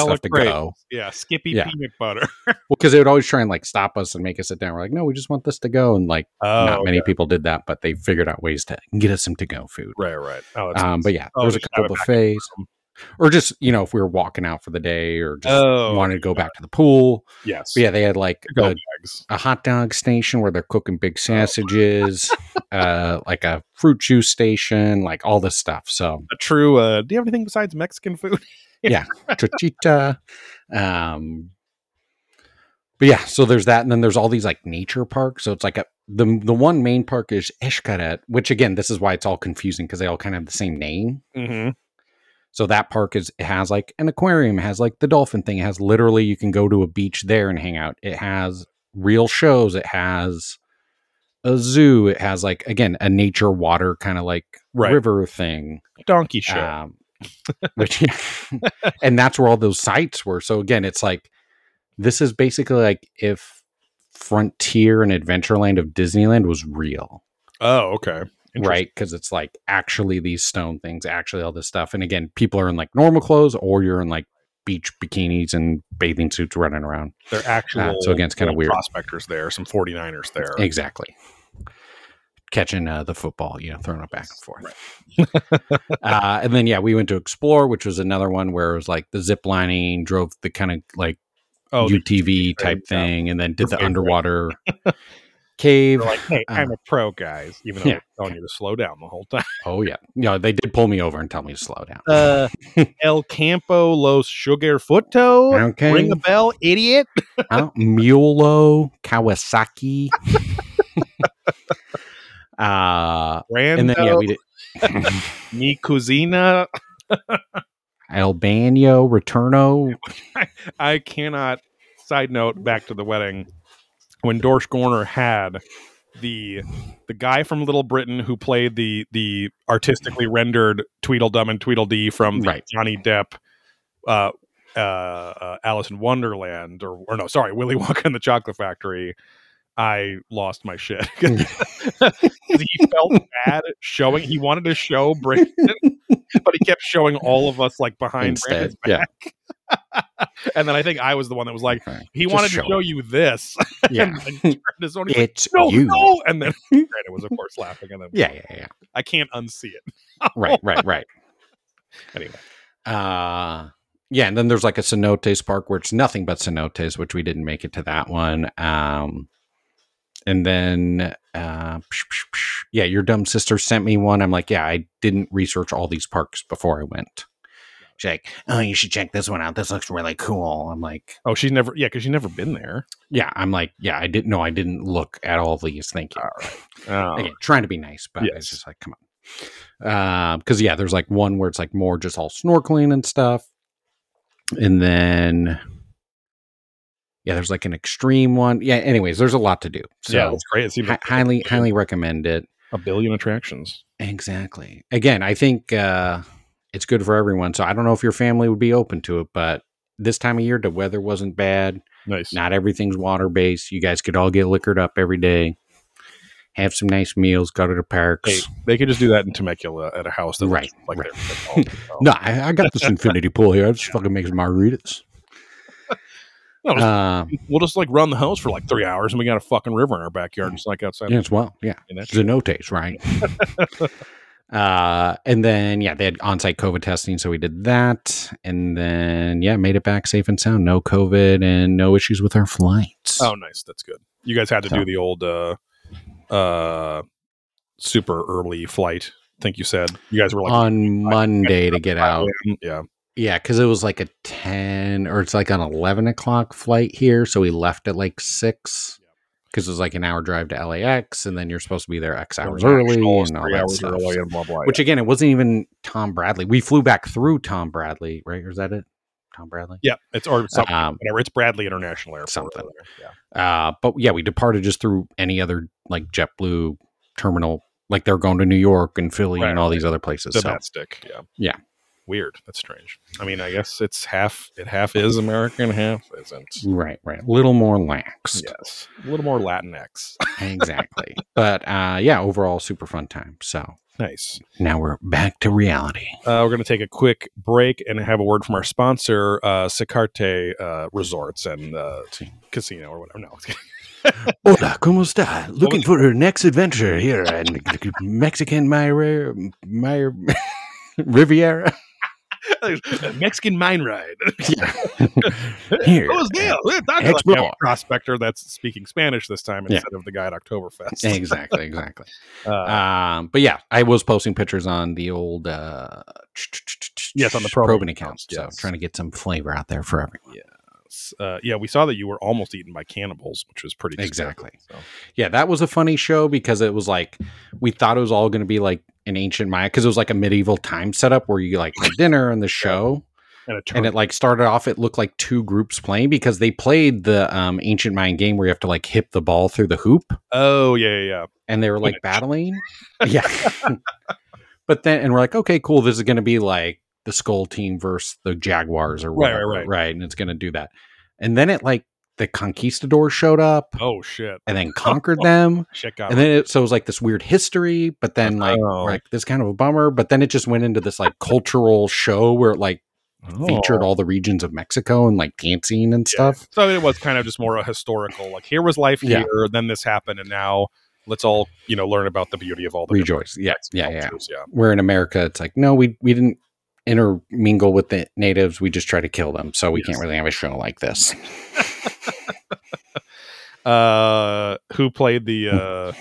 stuff to go. Yeah, Skippy peanut butter. Well, because they would always try and like stop us and make us sit down. We're like, no, we just want this to go. And like, not many people did that, but they figured out ways to get us some to go food. Right. Oh, but yeah, there was a couple buffets, or just if we were walking out for the day, or just wanted to go back to the pool. Yes, but yeah, they had like a hot dog station where they're cooking big sausages, like a fruit juice station, like all this stuff. So a true. Do you have anything besides Mexican food? Yeah, Chochita. But yeah, so there's that. And then there's all these like nature parks. So it's like the one main park is Escaret, which again, this is why it's all confusing because they all kind of have the same name. Mm-hmm. So that park has like an aquarium, it has like the dolphin thing. It has literally, you can go to a beach there and hang out. It has real shows. It has a zoo. It has like, again, a nature water kind of like river thing. Donkey show. Which, and that's where all those sites were. So again, it's like, this is basically like if frontier and Adventureland of Disneyland was real. Oh, okay. Right, because it's like actually these stone things, actually all this stuff. And again, people are in like normal clothes, or you're in like beach bikinis and bathing suits running around. They're actually so again, it's kind of weird. Prospectors there, some 49ers there. Exactly. Catching the football, you know, throwing it back and forth. Right. And then, yeah, we went to Explore, which was another one where it was like the zip lining, drove the kind of like UTV type thing, and then did the underwater cave. They're like, hey, I'm a pro, guys, even though they're telling you to slow down the whole time. Oh, yeah. No, they did pull me over and tell me to slow down. El Campo Los Sugarfoot. Okay. Ring the bell, idiot. Mulo Kawasaki. Brando, and then, yeah, we did. Mi Cusina. El Bagno Returno. I cannot. Side note, back to the wedding. When Dorsch Gorner had the guy from Little Britain who played the artistically rendered Tweedledum and Tweedledee from the Johnny Depp Alice in Wonderland, or Willy Wonka and the Chocolate Factory, I lost my shit. He felt bad showing. He wanted to show Brandon, but he kept showing all of us like behind Brandon's back. Yeah. And then I think I was the one that was like, he wanted to show you this. Yeah. And it's like, no. And then Brandon was, of course, laughing. And then yeah. I can't unsee it. Right. Anyway. Yeah, and then there's like a cenotes park where it's nothing but cenotes, which we didn't make it to that one. And then, yeah, your dumb sister sent me one. I'm like, yeah, I didn't research all these parks before I went. She's like, oh, you should check this one out. This looks really cool. I'm like, oh, because she's never been there. Yeah, I'm like, yeah, I didn't look at all these. Thank you. All right. Again, trying to be nice, but it's just like, come on. Because, yeah, there's like one where it's like more just all snorkeling and stuff. And then, yeah, there's like an extreme one. Yeah, anyways, there's a lot to do. So yeah, it's great. It seems highly recommend it. A billion attractions. Exactly. Again, I think... it's good for everyone. So I don't know if your family would be open to it, but this time of year, the weather wasn't bad. Nice. Not everything's water-based. You guys could all get liquored up every day, have some nice meals, go to the parks. Hey, they could just do that in Temecula at a house. That Like no, I got this infinity pool here. I just fucking make some margaritas. No, we'll just like run the hose for like 3 hours and we got a fucking river in our backyard. It's like outside. Yeah, it's wild. Yeah. Cenotes, right? And then, yeah, they had on-site COVID testing. So we did that. And then, yeah, made it back safe and sound. No COVID and no issues with our flights. Oh, nice. That's good. You guys had to do the old, super early flight. I think you said you guys were like on Monday to get out. Yeah. Yeah. Cause it was like a 10 or it's like an 11 o'clock flight here. So we left at like 6. Because it was like an hour drive to LAX, and then you're supposed to be there X hours early and all that stuff. Which again, it wasn't even Tom Bradley. We flew back through Tom Bradley, right? Or is that it? Tom Bradley? Yeah, it's or something. Whatever. It's Bradley International Airport. Something. Yeah. But yeah, we departed just through any other like JetBlue terminal. Like they're going to New York and Philly and all these other places. Domestic. Yeah. Yeah. Weird. That's strange. I mean, I guess it's half. It half is American, half isn't. Right. A little more lax. Yes. A little more Latinx. Exactly. But yeah, overall, super fun time. So nice. Now we're back to reality. We're going to take a quick break and have a word from our sponsor, Cecarte Resorts and Casino or whatever. No. Hola, ¿cómo está? Looking for her next adventure here at Mexican Meyer Riviera. Mexican mine ride. Here, explore. Prospector that's speaking Spanish this time instead of the guy at Oktoberfest. Exactly. But yeah, I was posting pictures on the old on the Probing account. Yes. So trying to get some flavor out there for everyone. Yes. Yeah, we saw that you were almost eaten by cannibals, which was pretty exactly. So. Yeah, that was a funny show because it was like we thought it was all going to be like an ancient Maya, because it was like a medieval time setup where you like had dinner and the show, and it like started off. It looked like two groups playing because they played the ancient Mayan game where you have to like hip the ball through the hoop. Oh yeah. And they were like battling. Yeah. But then we're like, okay, cool. This is going to be like the Skull team versus the Jaguars or whatever, right. And it's going to do that. And then it like the conquistadors showed up. Oh shit! And then conquered them. Shit got and then it, so it was like this weird history, but then like this kind of a bummer. But then it just went into this like cultural show where it like featured all the regions of Mexico and like dancing and stuff. So it was kind of just more a historical. Like here was life here, then this happened, and now. Let's all, you know, learn about the beauty of all the rejoice. Yeah. Where in America, it's like, no, we didn't intermingle with the natives. We just try to kill them. So we can't really have a show like this. Who played the,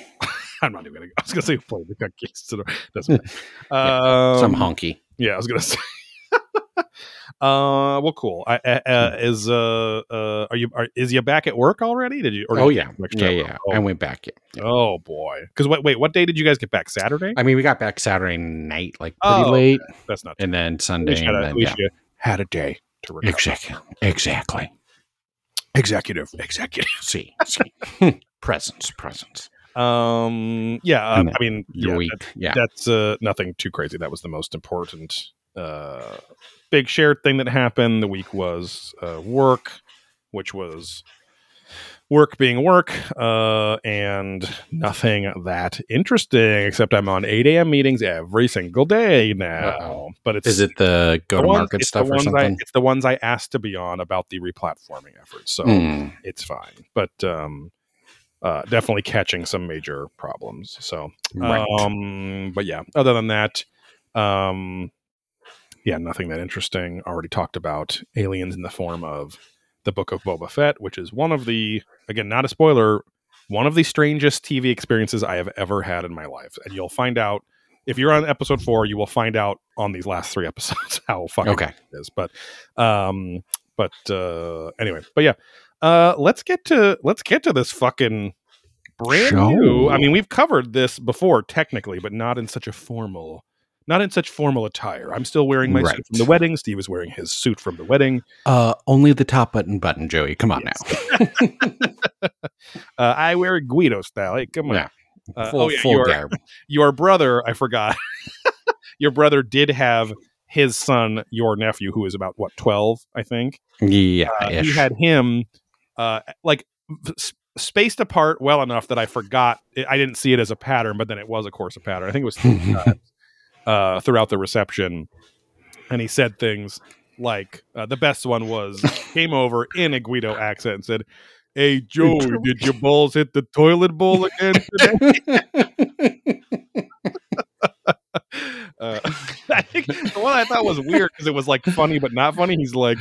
I'm not even going to, I was going to say who played the conquistador. Doesn't matter. Some honky. Yeah. I was going to say, well, cool. Is you back at work already? Did you? Or did yeah. Oh. I went back. Yeah. Oh boy. Because wait, what day did you guys get back? Saturday? I mean, we got back Saturday night, like pretty late. Okay. That's not. And then Sunday, you had a day to recover. Exactly. Executive. See. Presence. I mean, that's nothing too crazy. That was the most important. Big shared thing that happened. The week was work, which was work being work, and nothing that interesting except I'm on 8 a.m. meetings every single day now. Uh-oh. But it's the go-to-market stuff or something? It's the ones I asked to be on about the replatforming effort, so it's fine. But definitely catching some major problems. So, but yeah, other than that, yeah, nothing that interesting. Already talked about aliens in the form of the Book of Boba Fett, which is one of the, again, not a spoiler, one of the strangest TV experiences I have ever had in my life. And you'll find out, if you're on episode 4, you will find out on these last 3 episodes how fucking it is. But anyway, let's get to this fucking brand new. I mean, we've covered this before technically, but not in such formal attire. I'm still wearing my suit from the wedding. Steve is wearing his suit from the wedding. Only the top button, Joey. Come on now. I wear Guido style. Hey, come on. Yeah. Full garb. Your brother, I forgot. Your brother did have his son, your nephew, who is about, 12, I think? Yeah. He had him, spaced apart well enough that I forgot. I didn't see it as a pattern, but then it was, of course, a pattern. I think it was 3 times. Throughout the reception, and he said things like the best one was came over in a Guido accent and said, "Hey Joe, did your balls hit the toilet bowl again today?" I think the one I thought was weird because it was like funny but not funny. He's like,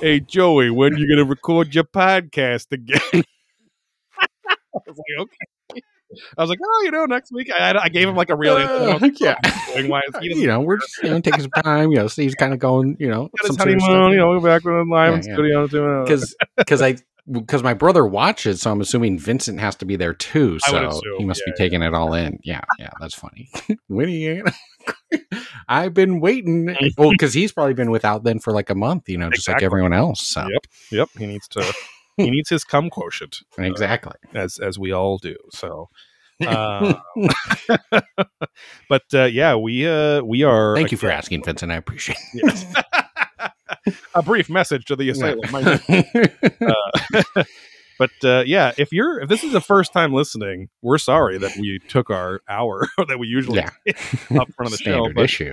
"Hey Joey, when are you gonna record your podcast again?" I was like, okay. I was like, next week. I gave him like a real answer. We're just taking some time. Steve's kind of going, got his honeymoon. Back with him live in studio because my brother watches, so I'm assuming Vincent has to be there too. So he must be taking it all in. Yeah, that's funny. Winnie, I've been waiting. Well, because he's probably been without then for like a month. Just like everyone else. So. Yep. He needs to. He needs his cum quotient. Exactly. As we all do. So, we are. Thank you for asking, Vincent. I appreciate it. Yes. A brief message to the asylum. If this is the first time listening, we're sorry that we took our hour that we usually up front of the show.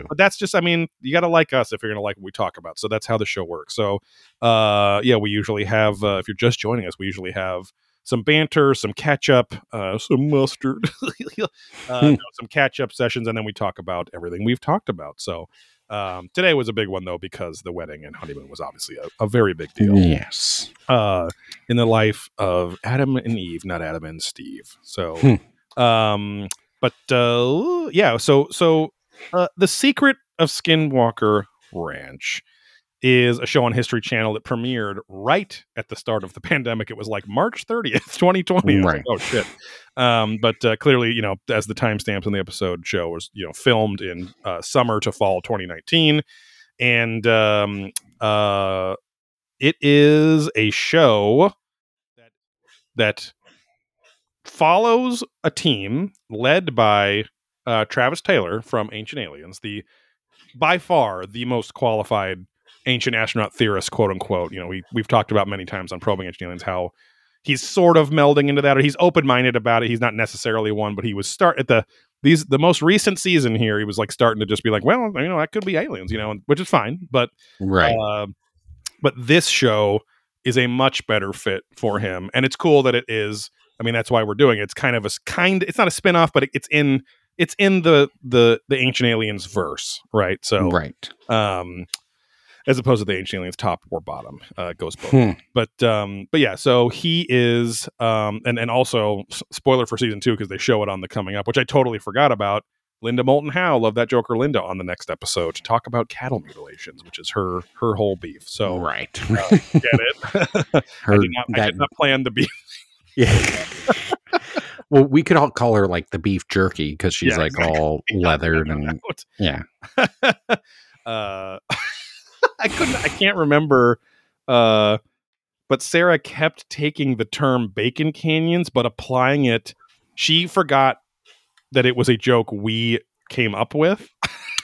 But that's just, you got to like us if you're going to like what we talk about. So that's how the show works. So, we usually have, if you're just joining us, we usually have some banter, some catch up, some mustard, some catch up sessions. And then we talk about everything we've talked about. So, today was a big one though, because the wedding and honeymoon was obviously a very big deal. Yes. In the life of Adam and Eve, not Adam and Steve. So, The Secret of Skinwalker Ranch is a show on History Channel that premiered right at the start of the pandemic. It was like March 30th, 2020. Right. Like, oh shit. But clearly, as the timestamps in the episode show was, filmed in summer to fall 2019. And it is a show that follows a team led by Travis Taylor from Ancient Aliens, by far the most qualified ancient astronaut theorist, quote unquote. You know, we've talked about many times on Probing Ancient Aliens how he's sort of melding into that, or he's open-minded about it. He's not necessarily one, but he was the most recent season here, he was like starting to just be like, well, you know, that could be aliens, you know, and, which is fine. But right. But this show is a much better fit for him. And it's cool that it is. I mean, that's why we're doing it. It's kind of it's not a spinoff, but it's in the Ancient Aliens verse. Right. So, right. As opposed to the Ancient Aliens top or bottom, goes both. But yeah, so he is, and also spoiler for season 2, because they show it on the coming up, which I totally forgot about. Linda Moulton Howe, love that Joker Linda, on the next episode to talk about cattle mutilations, which is her whole beef. So right, get it. I did not plan the beef. Yeah. Well, we could all call her like the beef jerky, because she's all leathered and yeah. I can't remember, but Sarah kept taking the term Bacon Canyons, but applying it. She forgot that it was a joke we came up with.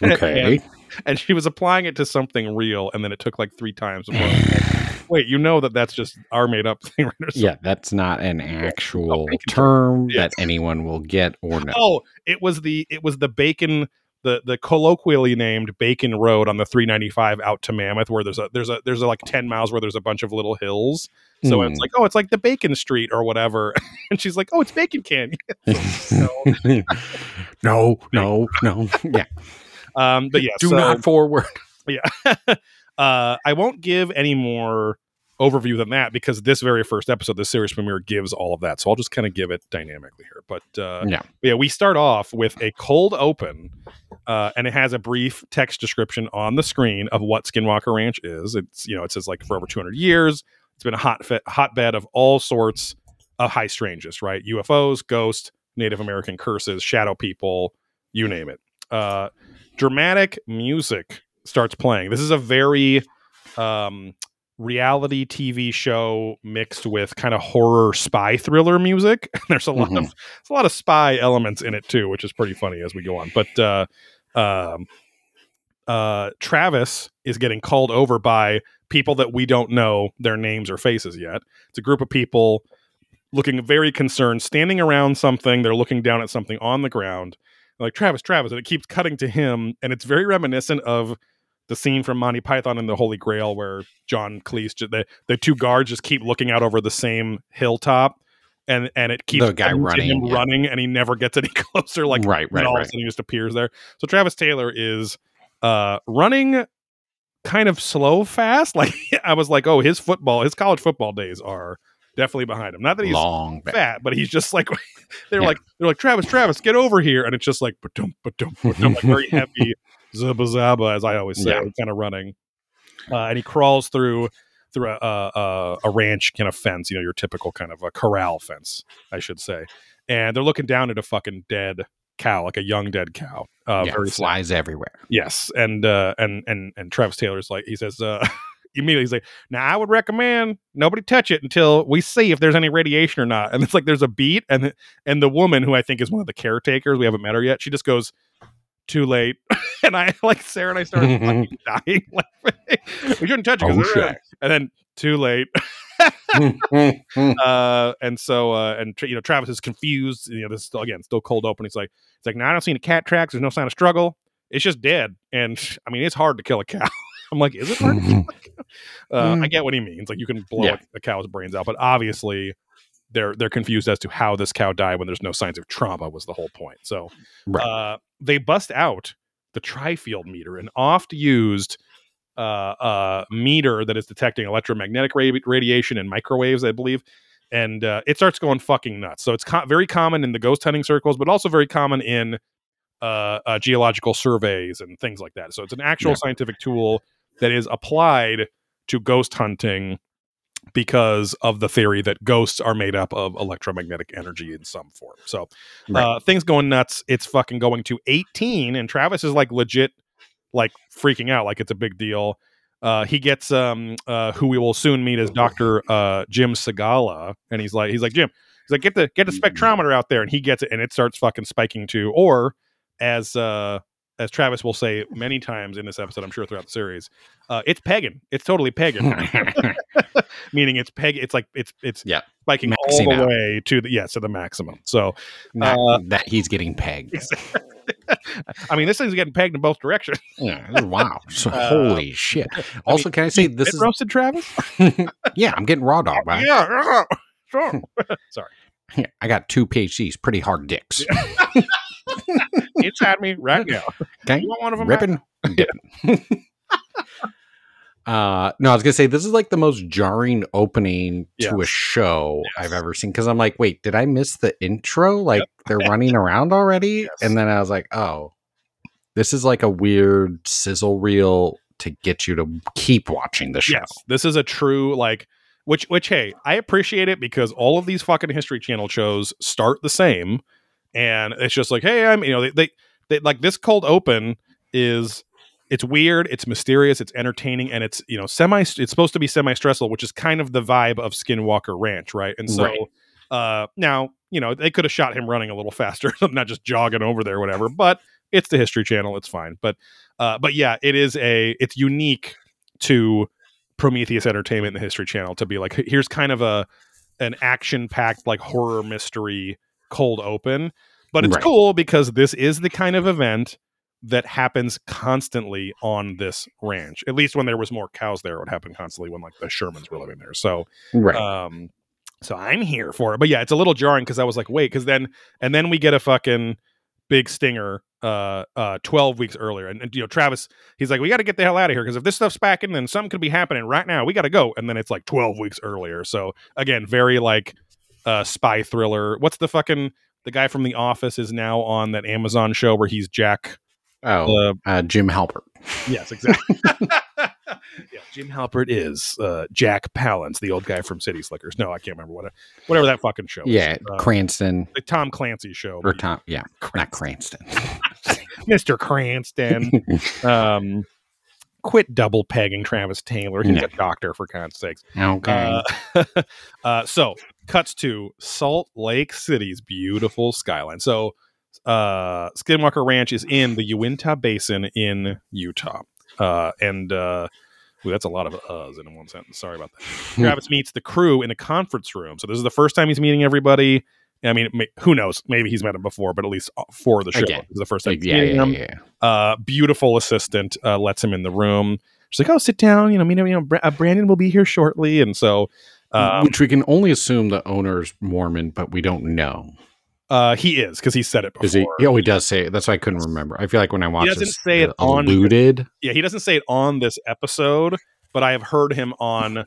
Okay. and she was applying it to something real, and then it took like 3 times before. Wait, you know that's just our made up thing, right? Or yeah, that's not an actual term that anyone will get or know. Oh, it was the Bacon, the colloquially named Bacon Road on the 395 out to Mammoth, where there's a like 10 miles where there's a bunch of little hills. So it's like, oh, it's like the Bacon Street or whatever. And she's like, oh, it's Bacon Canyon. No. Yeah. But yeah. Do not forward. Yeah. I won't give any more overview than that, because this very first episode, the series premiere, gives all of that. So I'll just kind of give it dynamically here. But yeah, we start off with a cold open, and it has a brief text description on the screen of what Skinwalker Ranch is. It's, you know, it says like for over 200 years, it's been a hotbed of all sorts of high strangeness, right? UFOs, ghosts, Native American curses, shadow people, you name it. Dramatic music starts playing. This is a very reality TV show mixed with kind of horror spy thriller music. There's a lot of spy elements in it too, which is pretty funny as we go on. But Travis is getting called over by people that we don't know their names or faces yet. It's a group of people looking very concerned, standing around something. They're looking down at something on the ground. They're like, Travis, and it keeps cutting to him, and it's very reminiscent of the scene from Monty Python and the Holy Grail, where John Cleese, the 2 guards just keep looking out over the same hilltop, and it keeps the guy running, and he never gets any closer. Like right. All of a sudden, he just appears there. So Travis Taylor is running kind of slow, fast. Like I was like, oh, his college football days are definitely behind him. Not that he's long fat, but he's just like they're like Travis, get over here, and it's just like ba-dum, like very heavy. Zaba, as I always say, kind of running, and he crawls through a ranch kind of fence, you know, your typical kind of a corral fence, I should say. And they're looking down at a fucking dead cow, like a young dead cow. Flies everywhere. Yes, and Travis Taylor's like, he says immediately, he's like, now I would recommend nobody touch it until we see if there's any radiation or not. And it's like there's a beat, and the woman, who I think is one of the caretakers, we haven't met her yet, she just goes, too late. And I, like, Sarah and I started fucking dying laughing. We shouldn't touch it. And then too late. And Travis is confused. You know, this is still cold open. He's like, no, I don't see any cat tracks. There's no sign of struggle. It's just dead. And I mean, it's hard to kill a cow. I'm like, is it hard? I get what he means. Like, you can blow a cow's brains out, but obviously they're confused as to how this cow died when there's no signs of trauma, was the whole point. So they bust out the tri-field meter, an oft-used meter that is detecting electromagnetic radiation and microwaves, I believe. And it starts going fucking nuts. So it's very common in the ghost hunting circles, but also very common in geological surveys and things like that. So it's an actual scientific tool that is applied to ghost hunting, because of the theory that ghosts are made up of electromagnetic energy in some form. So things going nuts. It's fucking going to 18, and Travis is like legit, like freaking out. Like, it's a big deal. He gets, who we will soon meet as Dr. Jim Segala. And he's like, Jim, he's like, get the spectrometer out there. And he gets it, and it starts fucking spiking too, or as, as Travis will say many times in this episode, I'm sure throughout the series, it's pagan. It's totally pagan. Meaning it's pagan. It's like, it's yeah, spiking all the way to the, yes, to the maximum. So that he's getting pegged. I mean, this thing's getting pegged in both directions. Yeah, wow. So, holy shit. Also, I mean, can I say this is roasted, Travis? Yeah. I'm getting raw dog. Right? Yeah. Sure. Sorry. Yeah, I got 2 PhDs, pretty hard dicks. Yeah. Inside me right now. Okay. You want one of them? Ripping. No, I was going to say, this is like the most jarring opening to a show I've ever seen. Because I'm like, wait, did I miss the intro? Like they're running around already? Yes. And then I was like, oh, this is like a weird sizzle reel to get you to keep watching the show. Yes, this is a true like... Which, hey, I appreciate it because all of these fucking History Channel shows start the same, and it's just like, hey, I'm, you know, they like this cold open is, it's weird, it's mysterious, it's entertaining, and it's, you know, it's supposed to be semi-stressful, which is kind of the vibe of Skinwalker Ranch, right? And so, now, you know, they could have shot him running a little faster, not just jogging over there, or whatever. But it's the History Channel, it's fine. But yeah, it's unique to Prometheus Entertainment and the History Channel to be like, here's kind of an action-packed like horror mystery cold open, but it's cool because this is the kind of event that happens constantly on this ranch. At least when there was more cows there, it would happen constantly when like the Shermans were living there. So, so I'm here for it. But yeah, it's a little jarring because I was like, wait, because then we get a fucking big stinger 12 weeks earlier, and you know, Travis, he's like, we got to get the hell out of here because if this stuff's packing, then something could be happening right now, we got to go. And then it's like 12 weeks earlier. So again, very like spy thriller. What's the fucking, the guy from The Office is now on that Amazon show where he's Jack, Jim Halpert. Yes, exactly. Yeah, Jim Halpert is Jack Palance, the old guy from City Slickers. No, I can't remember whatever that fucking show is. Yeah, Cranston. The Tom Clancy show. Or Tom, yeah, Cranston. Not Cranston. Mr. Cranston. Quit double pegging Travis Taylor. He's a doctor, for God's sakes. Okay. So, cuts to Salt Lake City's beautiful skyline. So, Skinwalker Ranch is in the Uinta Basin in Utah. That's a lot of uhs in one sentence. Sorry about that. Travis meets the crew in a conference room. So this is the first time he's meeting everybody. I mean, who knows? Maybe he's met him before, but at least for the show, this is the first time. Yeah. Beautiful assistant lets him in the room. She's like, "Oh, sit down. You know, Brandon will be here shortly." And so, which we can only assume the owner's Mormon, but we don't know. He is, because he said it before. Is he? Oh, he does say it. That's why I couldn't remember. I feel like when I watched this, it alluded. Yeah, he doesn't say it on this episode, but I have heard him on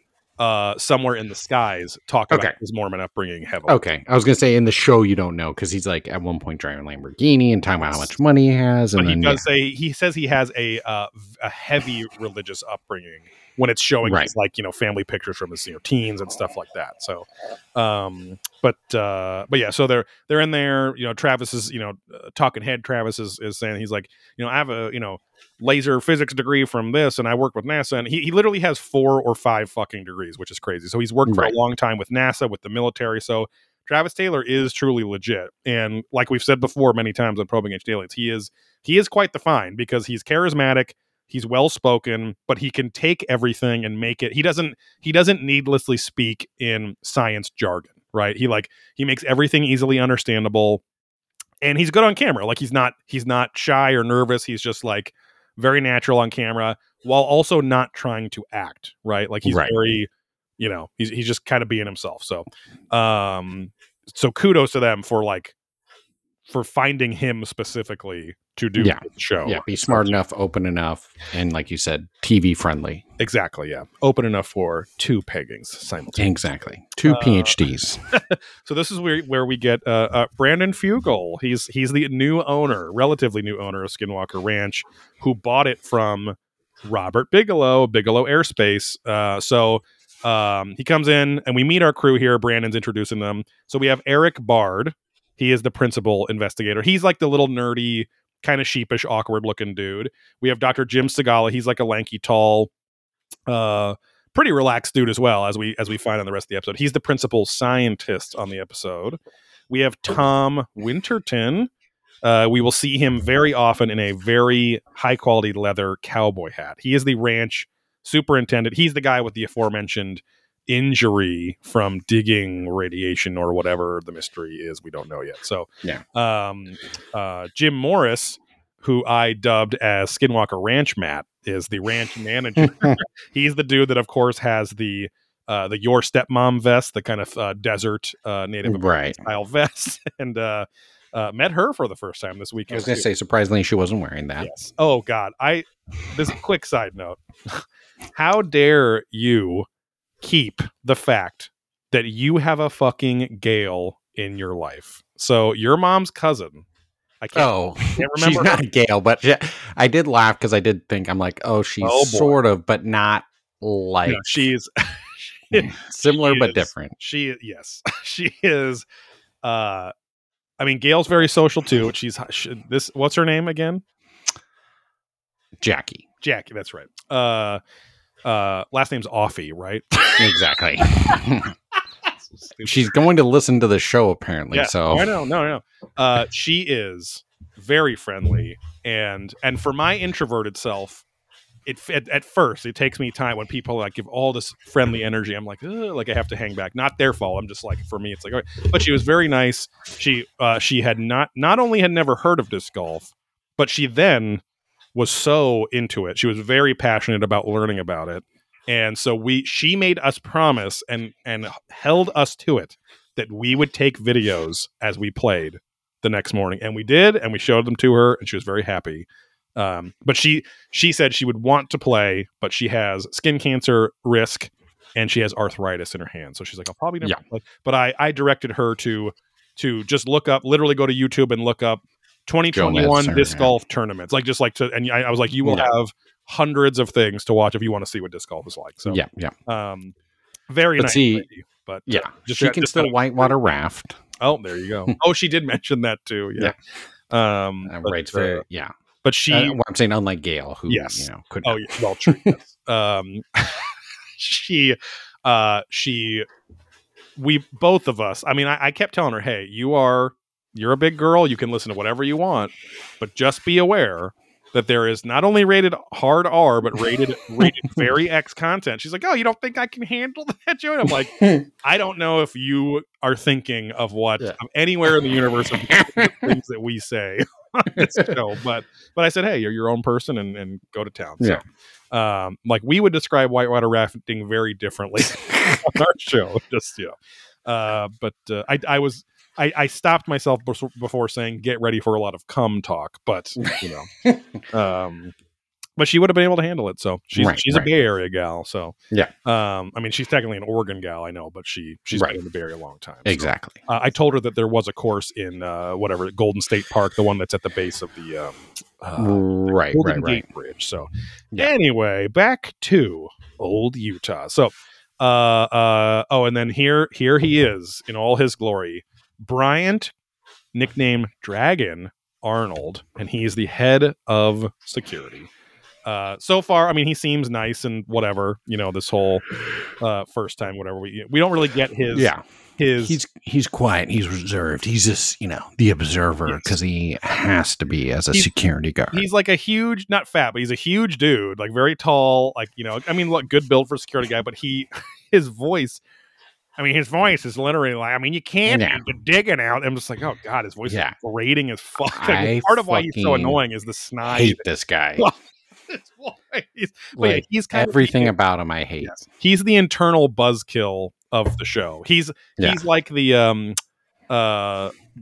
Somewhere in the Skies talk about his Mormon upbringing heavily. Okay, I was going to say in the show you don't know, because he's like at one point driving Lamborghini and talking about how much money he has. And but then, he does say, he says he has a heavy religious upbringing when it's showing his like, you know, family pictures from his, you know, teens and stuff like that. So, but yeah, so they're in there, you know, Travis is, you know, talking head. Travis is saying, he's like, you know, I have a, you know, laser physics degree from this, and I work with NASA, and he literally has 4 or 5 fucking degrees, which is crazy. So he's worked for a long time with NASA, with the military. So Travis Taylor is truly legit. And like we've said before, many times on Probing H Daily, he is quite the find because he's charismatic. He's well-spoken, but he can take everything and make it. He doesn't needlessly speak in science jargon, right? He makes everything easily understandable, and he's good on camera. Like he's not shy or nervous. He's just like very natural on camera while also not trying to act, right? Like he's very, you know, he's just kind of being himself. So, so kudos to them for like, for finding him specifically to do the show. Yeah, be smart enough, open enough, and like you said, TV friendly. Exactly, yeah. Open enough for 2 peggings simultaneously. Exactly. 2 PhDs. So this is where we get Brandon Fugel. He's the new owner, relatively new owner of Skinwalker Ranch, who bought it from Robert Bigelow Aerospace. He comes in and we meet our crew here. Brandon's introducing them. So we have Eric Bard. He is the principal investigator. He's like the little nerdy, kind of sheepish, awkward looking dude. We have Dr. Jim Segala. He's like a lanky, tall, pretty relaxed dude as well, as we find on the rest of the episode. He's the principal scientist on the episode. We have Tom Winterton. We will see him very often in a very high quality leather cowboy hat. He is the ranch superintendent. He's the guy with the aforementioned injury from digging radiation or whatever the mystery is. We don't know yet. So yeah. Jim Morris, who I dubbed as Skinwalker Ranch Matt, is the ranch manager. He's the dude that, of course, has the Your Stepmom vest, the kind of desert Native American style vest, and met her for the first time this weekend. I was going to say, surprisingly, she wasn't wearing that. Yes. Oh God! This is a quick side note. How dare you keep the fact that you have a fucking Gale in your life? So your mom's cousin. I can't remember. She's not a Gale, but I did laugh because I did think, I'm like, oh, she's sort of, but not like. No, she's similar but different. She is. I mean, Gail's very social too. What's her name again? Jackie. Jackie, that's right. Last name's Offie, right? Exactly. She's going to listen to the show, apparently. Yeah, so I know, no. She is very friendly, and for my introverted self, at first it takes me time when people like give all this friendly energy. I'm like, I have to hang back. Not their fault. I'm just like, for me, it's like, all right. But she was very nice. She had not only had never heard of disc golf, but she then was so into it. She was very passionate about learning about it. And so she made us promise and held us to it that we would take videos as we played the next morning. And we did, and we showed them to her, and she was very happy. But she said she would want to play, but she has skin cancer risk, and she has arthritis in her hand. So she's like, I'll probably never play. But I directed her to just look up, literally go to YouTube and look up 2021 disc golf tournaments. Like, just like to, and I was like, you will have hundreds of things to watch if you want to see what disc golf is like. So yeah. Very nice. She can still whitewater raft. Oh, there you go. Oh, she did mention that too. Yeah. But she, I'm saying, unlike Gale, who could. Oh, yeah, well, true. Yes. We both of us. I mean, I kept telling her, hey, you're a big girl. You can listen to whatever you want, but just be aware that there is not only rated hard R, but rated very X content. She's like, oh, you don't think I can handle that, Joe? And I'm like, I don't know if you are thinking of what anywhere in the universe of things that we say on this show. But I said, hey, you're your own person and go to town. So, like, we would describe whitewater rafting very differently on our show. Just, but I stopped myself before saying, get ready for a lot of cum talk, but, but she would have been able to handle it. So she's a Bay Area gal. So, I mean, she's technically an Oregon gal, I know, but she's been in the Bay Area a long time. So, exactly. I told her that there was a course in, Golden State Park, the one that's at the base of the, Golden Gate Bridge. So anyway, back to old Utah. So, and then here he is in all his glory. Bryant, nicknamed Dragon Arnold, and he is the head of security. So far, I mean, he seems nice and whatever, this whole first time, whatever. We don't really get his... Yeah. He's quiet. He's reserved. He's just, the observer, because he has to be as a security guard. He's like a huge, not fat, but he's a huge dude, like very tall, like, I mean, look, good build for a security guy, but his voice is literally like, you can't be digging out. I'm just like, oh God, his voice is grating as fuck. Part of why he's so annoying is the snide. I hate this guy. He's kind everything of about him I hate. Yes. He's the internal buzzkill of the show. He's like the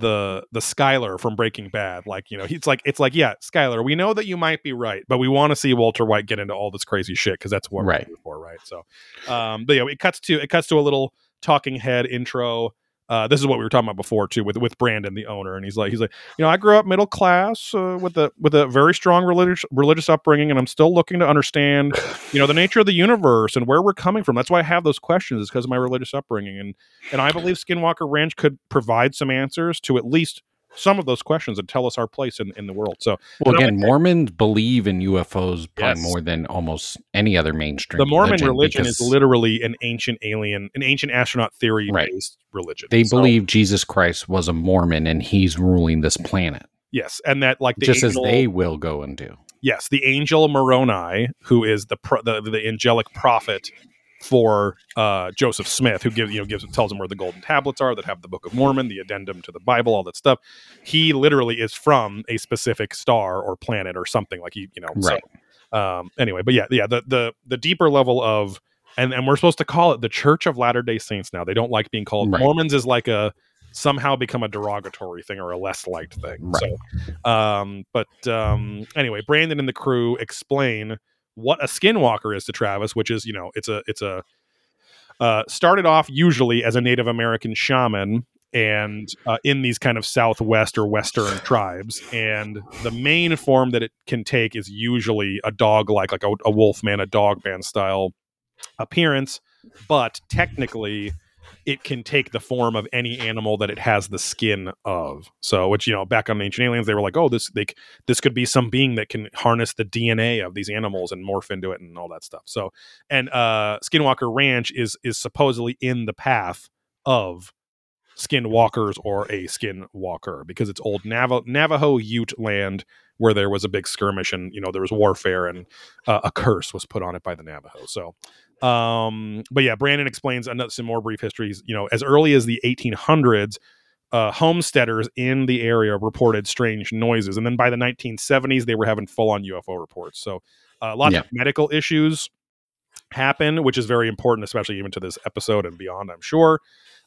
Skyler from Breaking Bad. Like, it's like, yeah, Skyler, we know that you might be right, but we want to see Walter White get into all this crazy shit because that's what we're here for, right? So it cuts to a little talking head intro. This is what we were talking about before too, with Brandon, the owner, and he's like, I grew up middle class with a very strong religious upbringing, and I'm still looking to understand, the nature of the universe and where we're coming from. That's why I have those questions, is because of my religious upbringing, and I believe Skinwalker Ranch could provide some answers to at least some of those questions and tell us our place in the world. So, Mormons believe in UFOs probably more than almost any other mainstream. The Mormon religion is literally an ancient astronaut theory based religion. They believe Jesus Christ was a Mormon and he's ruling this planet. Yes, and that like the just angel, as they will go and do. Yes, the angel Moroni, who is the angelic prophet for Joseph Smith, who tells him where the golden tablets are that have the Book of Mormon, the addendum to the Bible, all that stuff. He literally is from a specific star or planet or something like right. So, anyway, but yeah, the deeper level of and we're supposed to call it the Church of Latter-day Saints now. They don't like being called right. Mormons is like a somehow become a derogatory thing or a less liked thing. Right. So, anyway, Brandon and the crew explain what a skinwalker is to Travis, which is, it's started off usually as a Native American shaman and in these kind of Southwest or Western tribes. And the main form that it can take is usually a dog, like a wolf man, a dog man style appearance. But technically it can take the form of any animal that it has the skin of. So, which, back on Ancient Aliens, they were like, oh, this could be some being that can harness the DNA of these animals and morph into it and all that stuff. So, and Skinwalker Ranch is supposedly in the path of skinwalkers or a skinwalker because it's old Navajo Ute land where there was a big skirmish and, there was warfare and a curse was put on it by the Navajo. So, but yeah, Brandon explains some more brief histories. As early as the 1800s, homesteaders in the area reported strange noises. And then by the 1970s, they were having full-on UFO reports. So lots of medical issues happen, which is very important, especially even to this episode and beyond, I'm sure.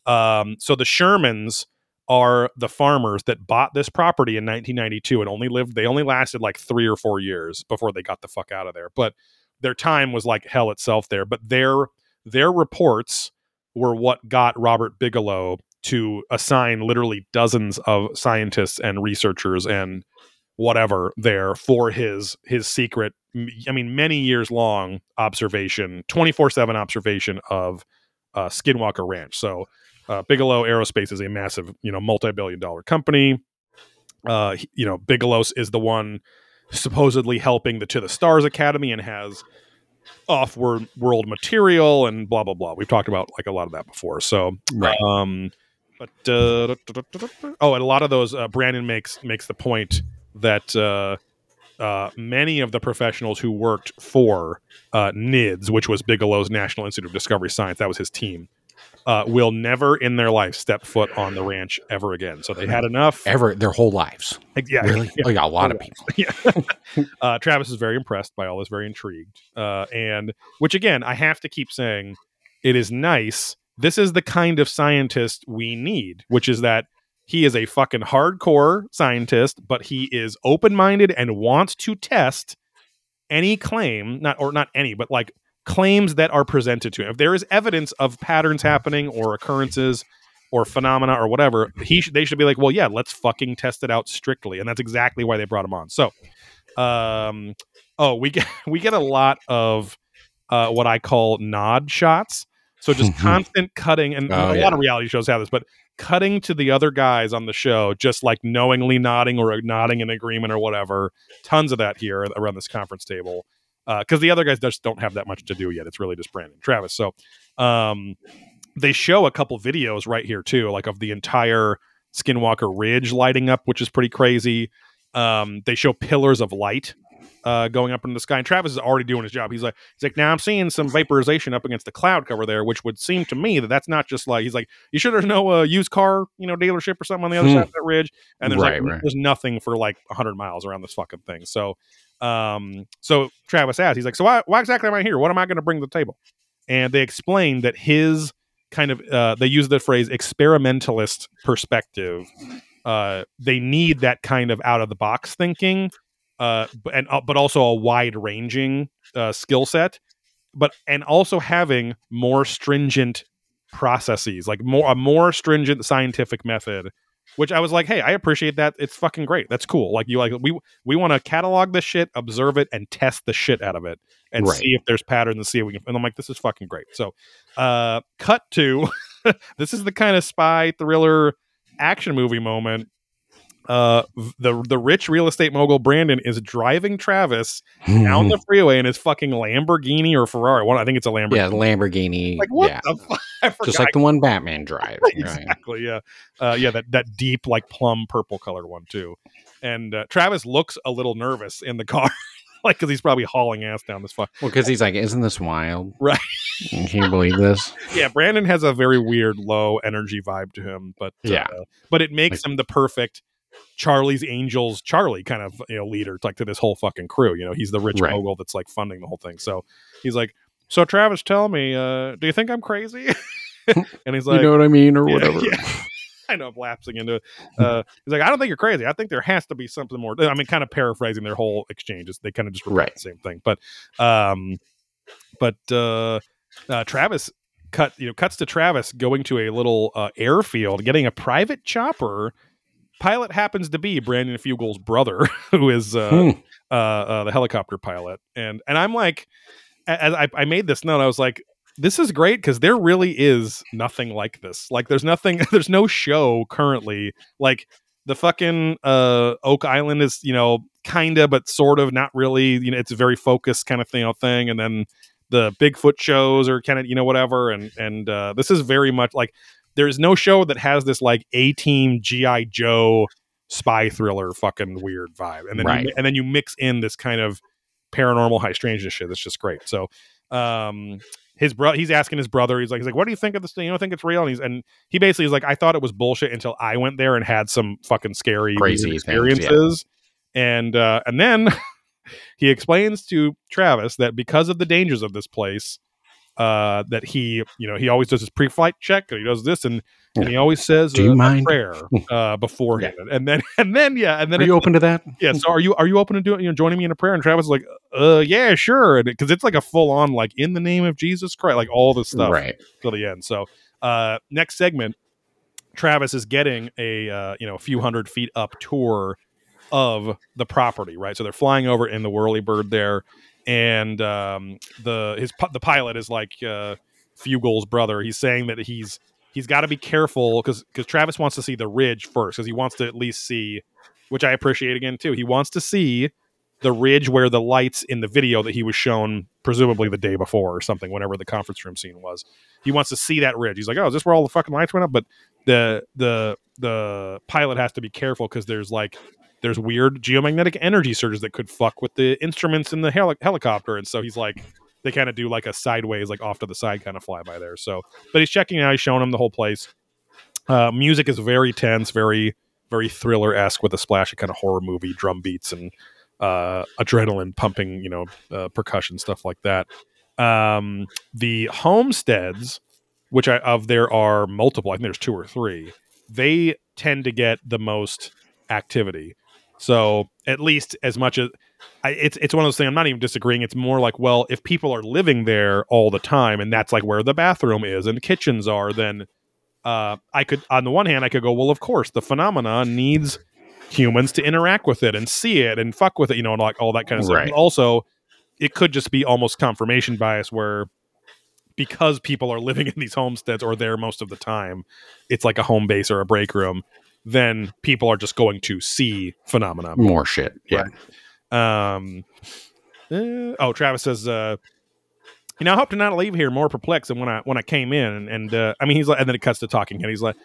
So the Shermans are the farmers that bought this property in 1992 and they only lasted like 3 or 4 years before they got the fuck out of there. But their time was like hell itself there, but their reports were what got Robert Bigelow to assign literally dozens of scientists and researchers and whatever there for his secret, many years long observation, 24/7 observation of Skinwalker Ranch. So Bigelow Aerospace is a massive, multi-billion-dollar company. Bigelow is the one supposedly helping to the Stars Academy and has off-world material and blah blah blah. We've talked about like a lot of that before. So, right. And a lot of those Brandon makes the point that many of the professionals who worked for NIDS, which was Bigelow's National Institute of Discovery Science, that was his team, will never in their life step foot on the ranch ever again. So they had enough. Ever, their whole lives. Yeah. Really? Yeah. Oh, yeah, a lot of people. Yeah. Travis is very impressed by all this, very intrigued. And which, again, I have to keep saying, it is nice. This is the kind of scientist we need, which is that he is a fucking hardcore scientist, but he is open-minded and wants to test any claim, but claims that are presented to him. If there is evidence of patterns happening or occurrences or phenomena or whatever, they should be like, well, yeah, let's fucking test it out strictly. And that's exactly why they brought him on. So, we get a lot of what I call nod shots. So just constant cutting, and a lot of reality shows have this, but cutting to the other guys on the show, just like knowingly nodding or nodding in agreement or whatever. Tons of that here around this conference table. Because the other guys just don't have that much to do yet. It's really just Brandon and Travis. So they show a couple videos right here, too, like of the entire Skinwalker Ridge lighting up, which is pretty crazy. They show pillars of light going up into the sky. And Travis is already doing his job. He's like, now I'm seeing some vaporization up against the cloud cover there, which would seem to me that's not just like, he's like, you sure there's no used car, dealership or something on the other side of that ridge? And there's there's nothing for like 100 miles around this fucking thing. So. So Travis asked, he's like, so why exactly am I here? What am I going to bring to the table? And they explained that his kind of, they use the phrase experimentalist perspective. They need that kind of out of the box thinking, but also a wide ranging, skill set, and also having more stringent processes, like a more stringent scientific method. Which I was like, hey, I appreciate that. It's fucking great. That's cool. Like we want to catalog this shit, observe it, and test the shit out of it, and see if there's patterns and see if we can. And I'm like, this is fucking great. So, cut to this is the kind of spy thriller action movie moment. The rich real estate mogul Brandon is driving Travis down the freeway in his fucking Lamborghini or Ferrari. I think it's a Lamborghini. Yeah, Lamborghini. Like what the fuck? Just like the one Batman drives. Exactly. Right? Yeah. That deep like plum purple colored one too. And Travis looks a little nervous in the car, like, because he's probably hauling ass down this far. Well, because he's like, isn't this wild? Right. Can you believe this? Yeah, Brandon has a very weird, low energy vibe to him, but yeah. But it makes him the perfect Charlie's Angels Charlie kind of, you know, leader, like, to this whole fucking crew. You know, he's the rich mogul that's like funding the whole thing. So he's like, so Travis, tell me, do you think I'm crazy? And he's like, you know what I mean, or whatever. Yeah. I know I'm lapsing into it. He's like, I don't think you're crazy. I think there has to be something more. I mean, kind of paraphrasing their whole exchange. They kind of just repeat the same thing. But Travis cuts to Travis going to a little airfield, getting a private chopper. Pilot happens to be Brandon Fugel's brother, who is the helicopter pilot. And I'm like, as I made this note, I was like, this is great, because there really is nothing like this. Like, there's no show currently. Like, the fucking Oak Island is, you know, kind of, but sort of not really, you know, it's a very focused kind of thing. And then the Bigfoot shows are kind of, you know, whatever. And this is very much like, there's no show that has this like A-Team G.I. Joe spy thriller fucking weird vibe. And then, you mix in this kind of paranormal high strangeness shit. That's just great. So, he's asking his brother, he's like, what do you think of this thing? You don't think it's real? And he basically is like, I thought it was bullshit until I went there and had some fucking scary, crazy experiences. Yeah. And then he explains to Travis that because of the dangers of this place, that he, you know, he always does his pre-flight check, and he does this, and he always says a prayer beforehand. Yeah. And then are you open to that? Yeah. So are you open to doing, you know, joining me in a prayer? And Travis is like, yeah, sure, and because it's like a full on like, in the name of Jesus Christ, like all this stuff till the end. So next segment, Travis is getting a a few hundred feet up tour of the property, right? So they're flying over in the Whirlybird there. And the pilot is like Fugel's brother. He's saying that he's got to be careful because Travis wants to see the ridge first, because he wants to at least see, which I appreciate again too. He wants to see the ridge where the lights in the video that he was shown, presumably the day before or something, whenever the conference room scene was. He wants to see that ridge. He's like, oh, is this where all the fucking lights went up? But the pilot has to be careful because there's weird geomagnetic energy surges that could fuck with the instruments in the helicopter. And so he's like, they kind of do like a sideways, like off to the side kind of flyby there. So, but he's checking out, he's showing him the whole place. Music is very tense, very, very thriller-esque, with a splash of kind of horror movie drum beats and adrenaline pumping, you know, percussion, stuff like that. The homesteads, which there are multiple, I think there's two or three, they tend to get the most activity. So at least as much as it's one of those things, I'm not even disagreeing. It's more like, well, if people are living there all the time and that's like where the bathroom is and kitchens are, then I could, on the one hand, I could go, well, of course, the phenomena needs humans to interact with it and see it and fuck with it, you know, and like all that kind of stuff. And also, it could just be almost confirmation bias where, because people are living in these homesteads or there most of the time, it's like a home base or a break room. Then people are just going to see phenomena. More shit. Yeah. Right. Travis says, I hope to not leave here more perplexed than when I came in. And he's like, and then it cuts to talking head. He's like,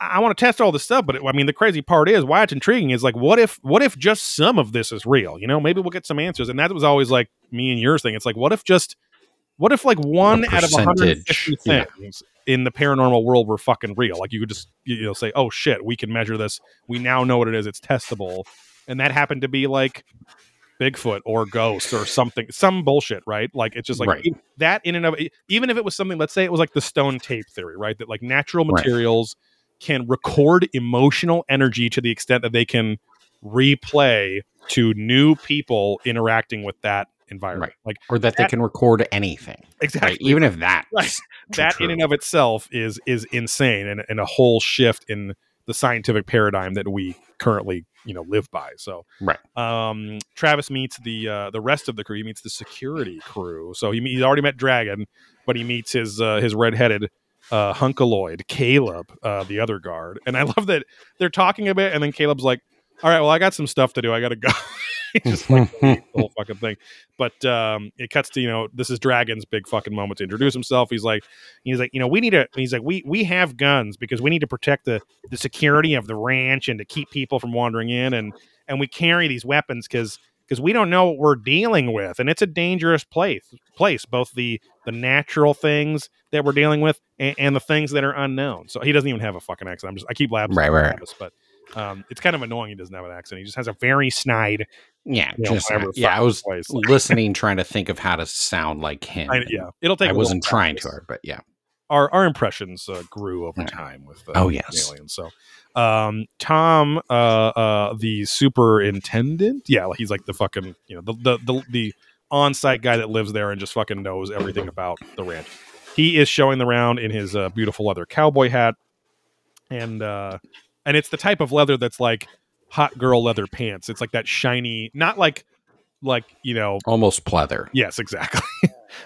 I want to test all this stuff, but the crazy part is why it's intriguing is like, what if just some of this is real? You know, maybe we'll get some answers. And that was always like me and yours thing. It's like, what if like one out of 150 things in the paranormal world were fucking real? Like you could just, you know, say, oh shit, we can measure this. We now know what it is. It's testable. And that happened to be like Bigfoot or ghosts or something, some bullshit, right? Like it's just like that in and of, even if it was something, let's say it was like the stone tape theory, right? That like natural materials can record emotional energy to the extent that they can replay to new people interacting with that environment, like, or that they can record anything, exactly, right? Even if that that in and of itself is insane and a whole shift in the scientific paradigm that we currently, you know, live by. So Travis meets the rest of the crew. He meets the security crew, so he's already met Dragon, but he meets his red-headed hunkaloid Caleb, the other guard. And I love that they're talking a bit, and then Caleb's like, all right, well, I got some stuff to do, I gotta go. just like the whole fucking thing. But it cuts to, this is Dragon's big fucking moment to introduce himself. He's like, we need to, we have guns because we need to protect the security of the ranch and to keep people from wandering in. And we carry these weapons because we don't know what we're dealing with. And it's a dangerous place, both the natural things that we're dealing with and the things that are unknown. So he doesn't even have a fucking accent. I keep laughing. Right. But it's kind of annoying. He doesn't have an accent. He just has a very snide. Yeah. I was listening, trying to think of how to sound like him. It'll take. I wasn't trying to her, but yeah. Our impressions grew over time with aliens. So Tom, the superintendent. Yeah. He's like the fucking, the on-site guy that lives there and just fucking knows everything about the ranch. He is showing the round in his beautiful leather cowboy hat. And it's the type of leather that's like hot girl leather pants. It's like that shiny, not like, almost pleather. Yes, exactly.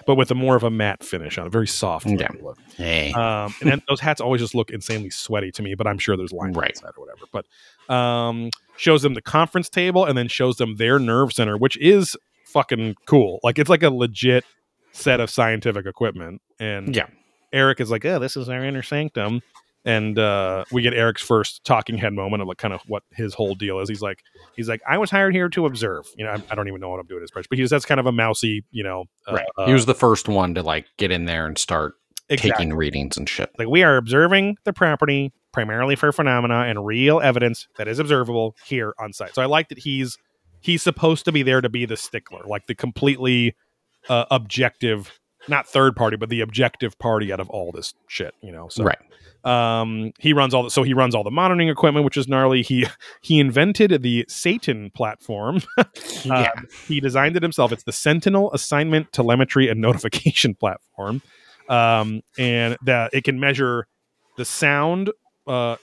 But with a more of a matte finish on it, very soft. Yeah. Look. Hey. And then those hats always just look insanely sweaty to me, but I'm sure there's lines outside or whatever. But shows them the conference table and then shows them their nerve center, which is fucking cool. Like it's like a legit set of scientific equipment. And Eric is like, oh, this is our inner sanctum. And we get Eric's first talking head moment of like kind of what his whole deal is. He's like, I was hired here to observe. I don't even know what I'm doing as much, but he just has kind of a mousy, right. He was the first one to like get in there and start taking readings and shit. Like we are observing the property primarily for phenomena and real evidence that is observable here on site. So I like that he's supposed to be there to be the stickler, like the completely objective. Not third party, but the objective party out of all this shit, So, right. He runs all the monitoring equipment, which is gnarly. He invented the Satan platform. He designed it himself. It's the Sentinel Assignment Telemetry and Notification Platform, and that it can measure the sound,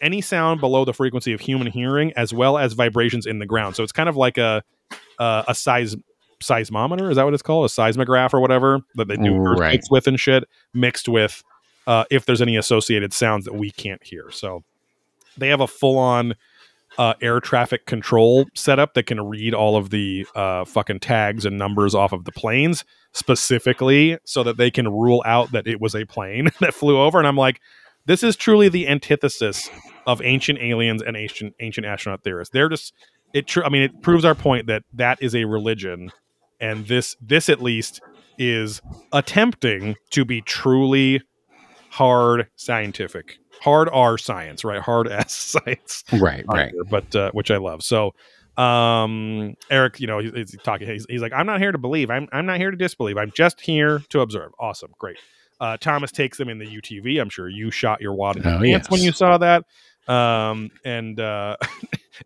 any sound below the frequency of human hearing, as well as vibrations in the ground. So it's kind of like a seismometer, is that what it's called? A seismograph or whatever that they do earthquakes with and shit, mixed with if there's any associated sounds that we can't hear. So they have a full-on air traffic control setup that can read all of the fucking tags and numbers off of the planes specifically so that they can rule out that it was a plane that flew over. And I'm like, this is truly the antithesis of ancient aliens and ancient astronaut theorists. They're just it proves our point that is a religion. And this at least is attempting to be truly hard scientific, hard R science, right? Hard S science. Right. But, which I love. So, Eric, he's talking, he's like, I'm not here to believe. I'm not here to disbelieve. I'm just here to observe. Awesome. Great. Thomas takes them in the UTV. I'm sure you shot your wad in the pants when you saw that. And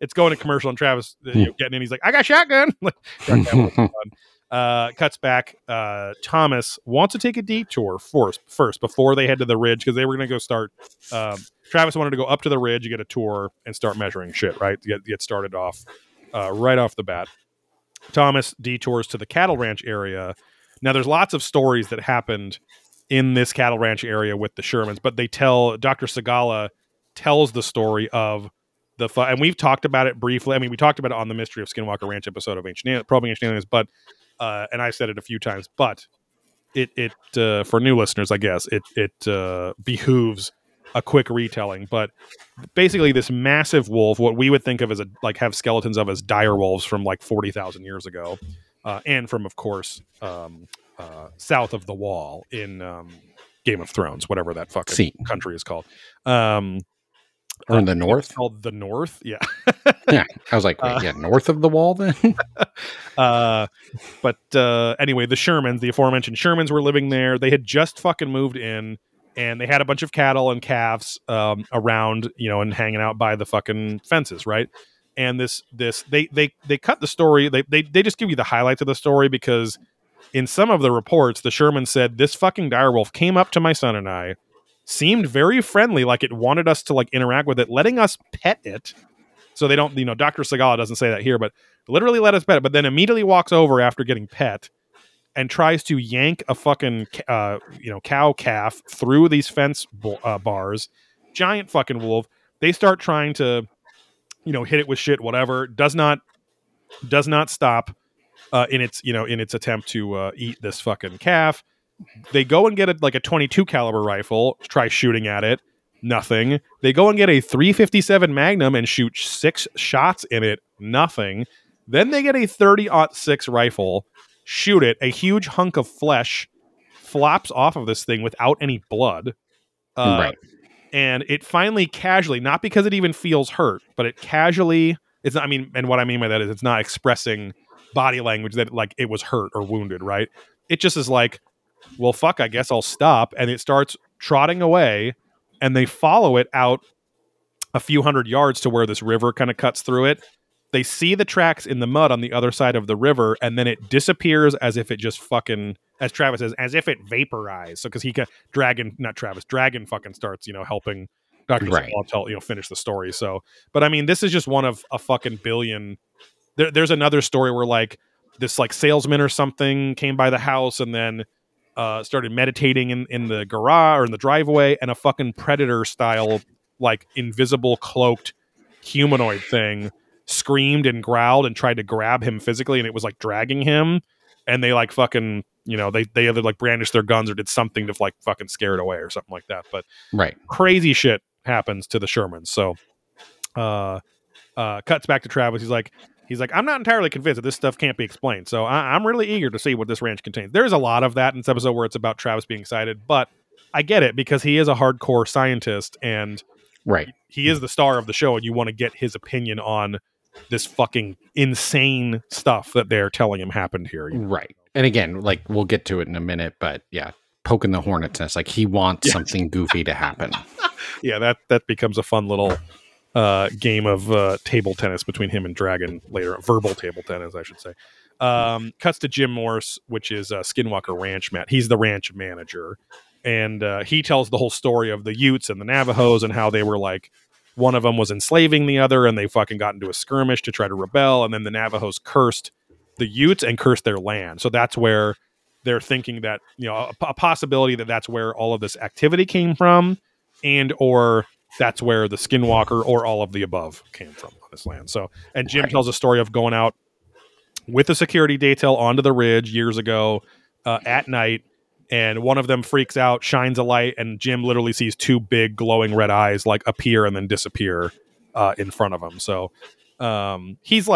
it's going to commercial and Travis getting in. He's like, I got shotgun. Cuts back. Thomas wants to take a detour first before they head to the ridge because they were going to go start. Travis wanted to go up to the ridge, you get a tour and start measuring shit, right? Get started off right off the bat. Thomas detours to the cattle ranch area. Now, there's lots of stories that happened in this cattle ranch area with the Shermans, but they tell Dr. Segala tells the story of and we've talked about it briefly. I mean, we talked about it on the Mystery of Skinwalker Ranch episode of Probing Ancient Aliens, but and I've said it a few times, but it for new listeners, I guess it behooves a quick retelling. But basically, this massive wolf, what we would think of as have skeletons of as dire wolves from 40,000 years ago, and from of course south of the wall in Game of Thrones, whatever that fucking country is called. Or in the north? Called the north, yeah. Yeah, I was like, wait, north of the wall then? But anyway, the aforementioned Shermans were living there. They had just fucking moved in, and they had a bunch of cattle and calves around, and hanging out by the fucking fences, right? And this they cut the story. They just give you the highlights of the story because in some of the reports, the Sherman said, this fucking direwolf came up to my son and I, seemed very friendly, like it wanted us to interact with it, letting us pet it. So they don't, Dr. Segala doesn't say that here, but literally let us pet it, but then immediately walks over after getting pet and tries to yank a fucking, cow calf through these fence bars, giant fucking wolf. They start trying to, hit it with shit, whatever, does not does not stop in its attempt to eat this fucking calf. They go and get a 22 caliber rifle, try shooting at it. Nothing. They go and get a 357 Magnum and shoot 6 shots in it. Nothing. Then they get a 30-06 rifle, shoot it. A huge hunk of flesh flops off of this thing without any blood. Right. And it finally casually, not because it even feels hurt, but it casually, it's not, I mean, and what I mean by that is it's not expressing body language that like it was hurt or wounded, right? It just is like, well, fuck, I guess I'll stop. And it starts trotting away and they follow it out a few hundred yards to where this river kind of cuts through it. They see the tracks in the mud on the other side of the river and then it disappears as if it just fucking... as Travis says, as if it vaporized. So, because Dragon fucking starts, helping Dr. Right. Tell, finish the story. So, but I mean, this is just one of a fucking billion. There's another story where this salesman or something came by the house and then started meditating in the garage or in the driveway, and a fucking predator style, invisible cloaked humanoid thing screamed and growled and tried to grab him physically. And it was dragging him. And they fucking, they either brandished their guns or did something to fucking scare it away or something like that. But right. Crazy shit happens to the Shermans. So cuts back to Travis. He's like, I'm not entirely convinced that this stuff can't be explained. So I'm really eager to see what this ranch contains. There's a lot of that in this episode where it's about Travis being excited, but I get it because he is a hardcore scientist and right. He is the star of the show and you want to get his opinion on this fucking insane stuff that they're telling him happened here. Right. And again, we'll get to it in a minute, but yeah, poking the hornet's nest. He wants something goofy to happen. Yeah, that becomes a fun little game of table tennis between him and Dragon later. Verbal table tennis, I should say. Cuts to Jim Morse, which is Skinwalker Ranch, Matt. He's the ranch manager. And he tells the whole story of the Utes and the Navajos and how they were one of them was enslaving the other and they fucking got into a skirmish to try to rebel. And then the Navajos cursed the Utes and cursed their land. So that's where they're thinking that, a possibility that that's where all of this activity came from and, or that's where the Skinwalker or all of the above came from on this land. So, and Jim tells a story of going out with a security detail onto the ridge years ago at night. And one of them freaks out, shines a light, and Jim literally sees 2 big glowing red eyes appear and then disappear in front of him. So he's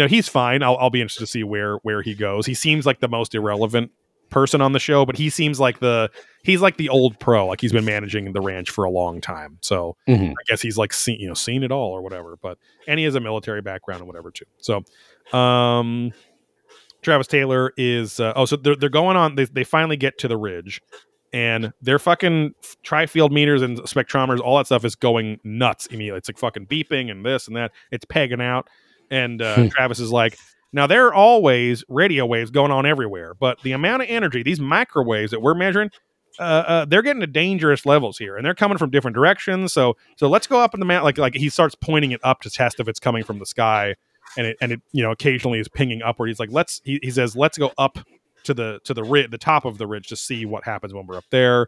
he's fine. I'll be interested to see where he goes. He seems like the most irrelevant person on the show, but he seems he's the old pro. He's been managing the ranch for a long time. So I guess he's seen it all or whatever. But and he has a military background and whatever too. So. Travis Taylor is... so they're going on... They finally get to the ridge. And their fucking tri-field meters and spectrometers, all that stuff is going nuts immediately. It's fucking beeping and this and that. It's pegging out. And Travis is like, now there are always radio waves going on everywhere. But the amount of energy, these microwaves that we're measuring, they're getting to dangerous levels here. And they're coming from different directions. So let's go up in the mountain. He starts pointing it up to test if it's coming from the sky. And it occasionally is pinging upward. He's like, he says, let's go up to the top of the ridge to see what happens when we're up there.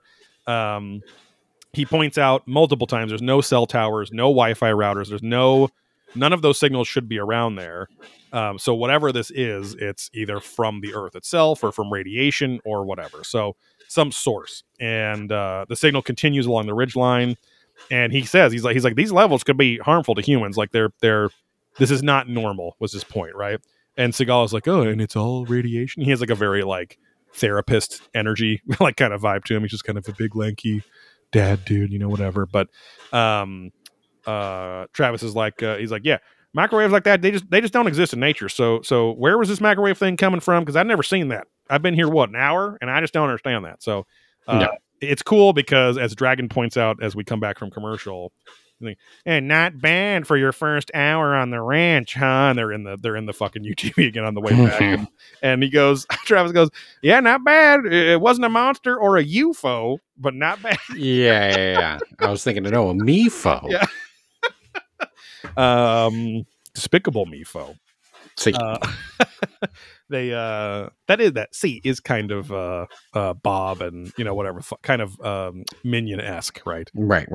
He points out multiple times, there's no cell towers, no Wi-Fi routers. There's none of those signals should be around there. So whatever this is, it's either from the earth itself or from radiation or whatever. So some source. And the signal continues along the ridge line. And he says, he's like, these levels could be harmful to humans. They're this is not normal, was his point, right? And Seagal is like, oh, and it's all radiation. He has a very therapist energy, kind of vibe to him. He's just kind of a big lanky dad dude, whatever. But Travis is yeah, microwaves like that, they just don't exist in nature. So where was this microwave thing coming from? Because I've never seen that. I've been here an hour, and I just don't understand that. So It's cool because, as Dragon points out, as we come back from commercial. And not bad for your first hour on the ranch, huh? And they're in the fucking UTV again on the way back. And Travis goes, yeah, not bad. It wasn't a monster or a UFO, but not bad. yeah. I was thinking, a Mefo. Yeah. Despicable Mefo. See, C is kind of Bob and whatever kind of Minion-esque, right. Because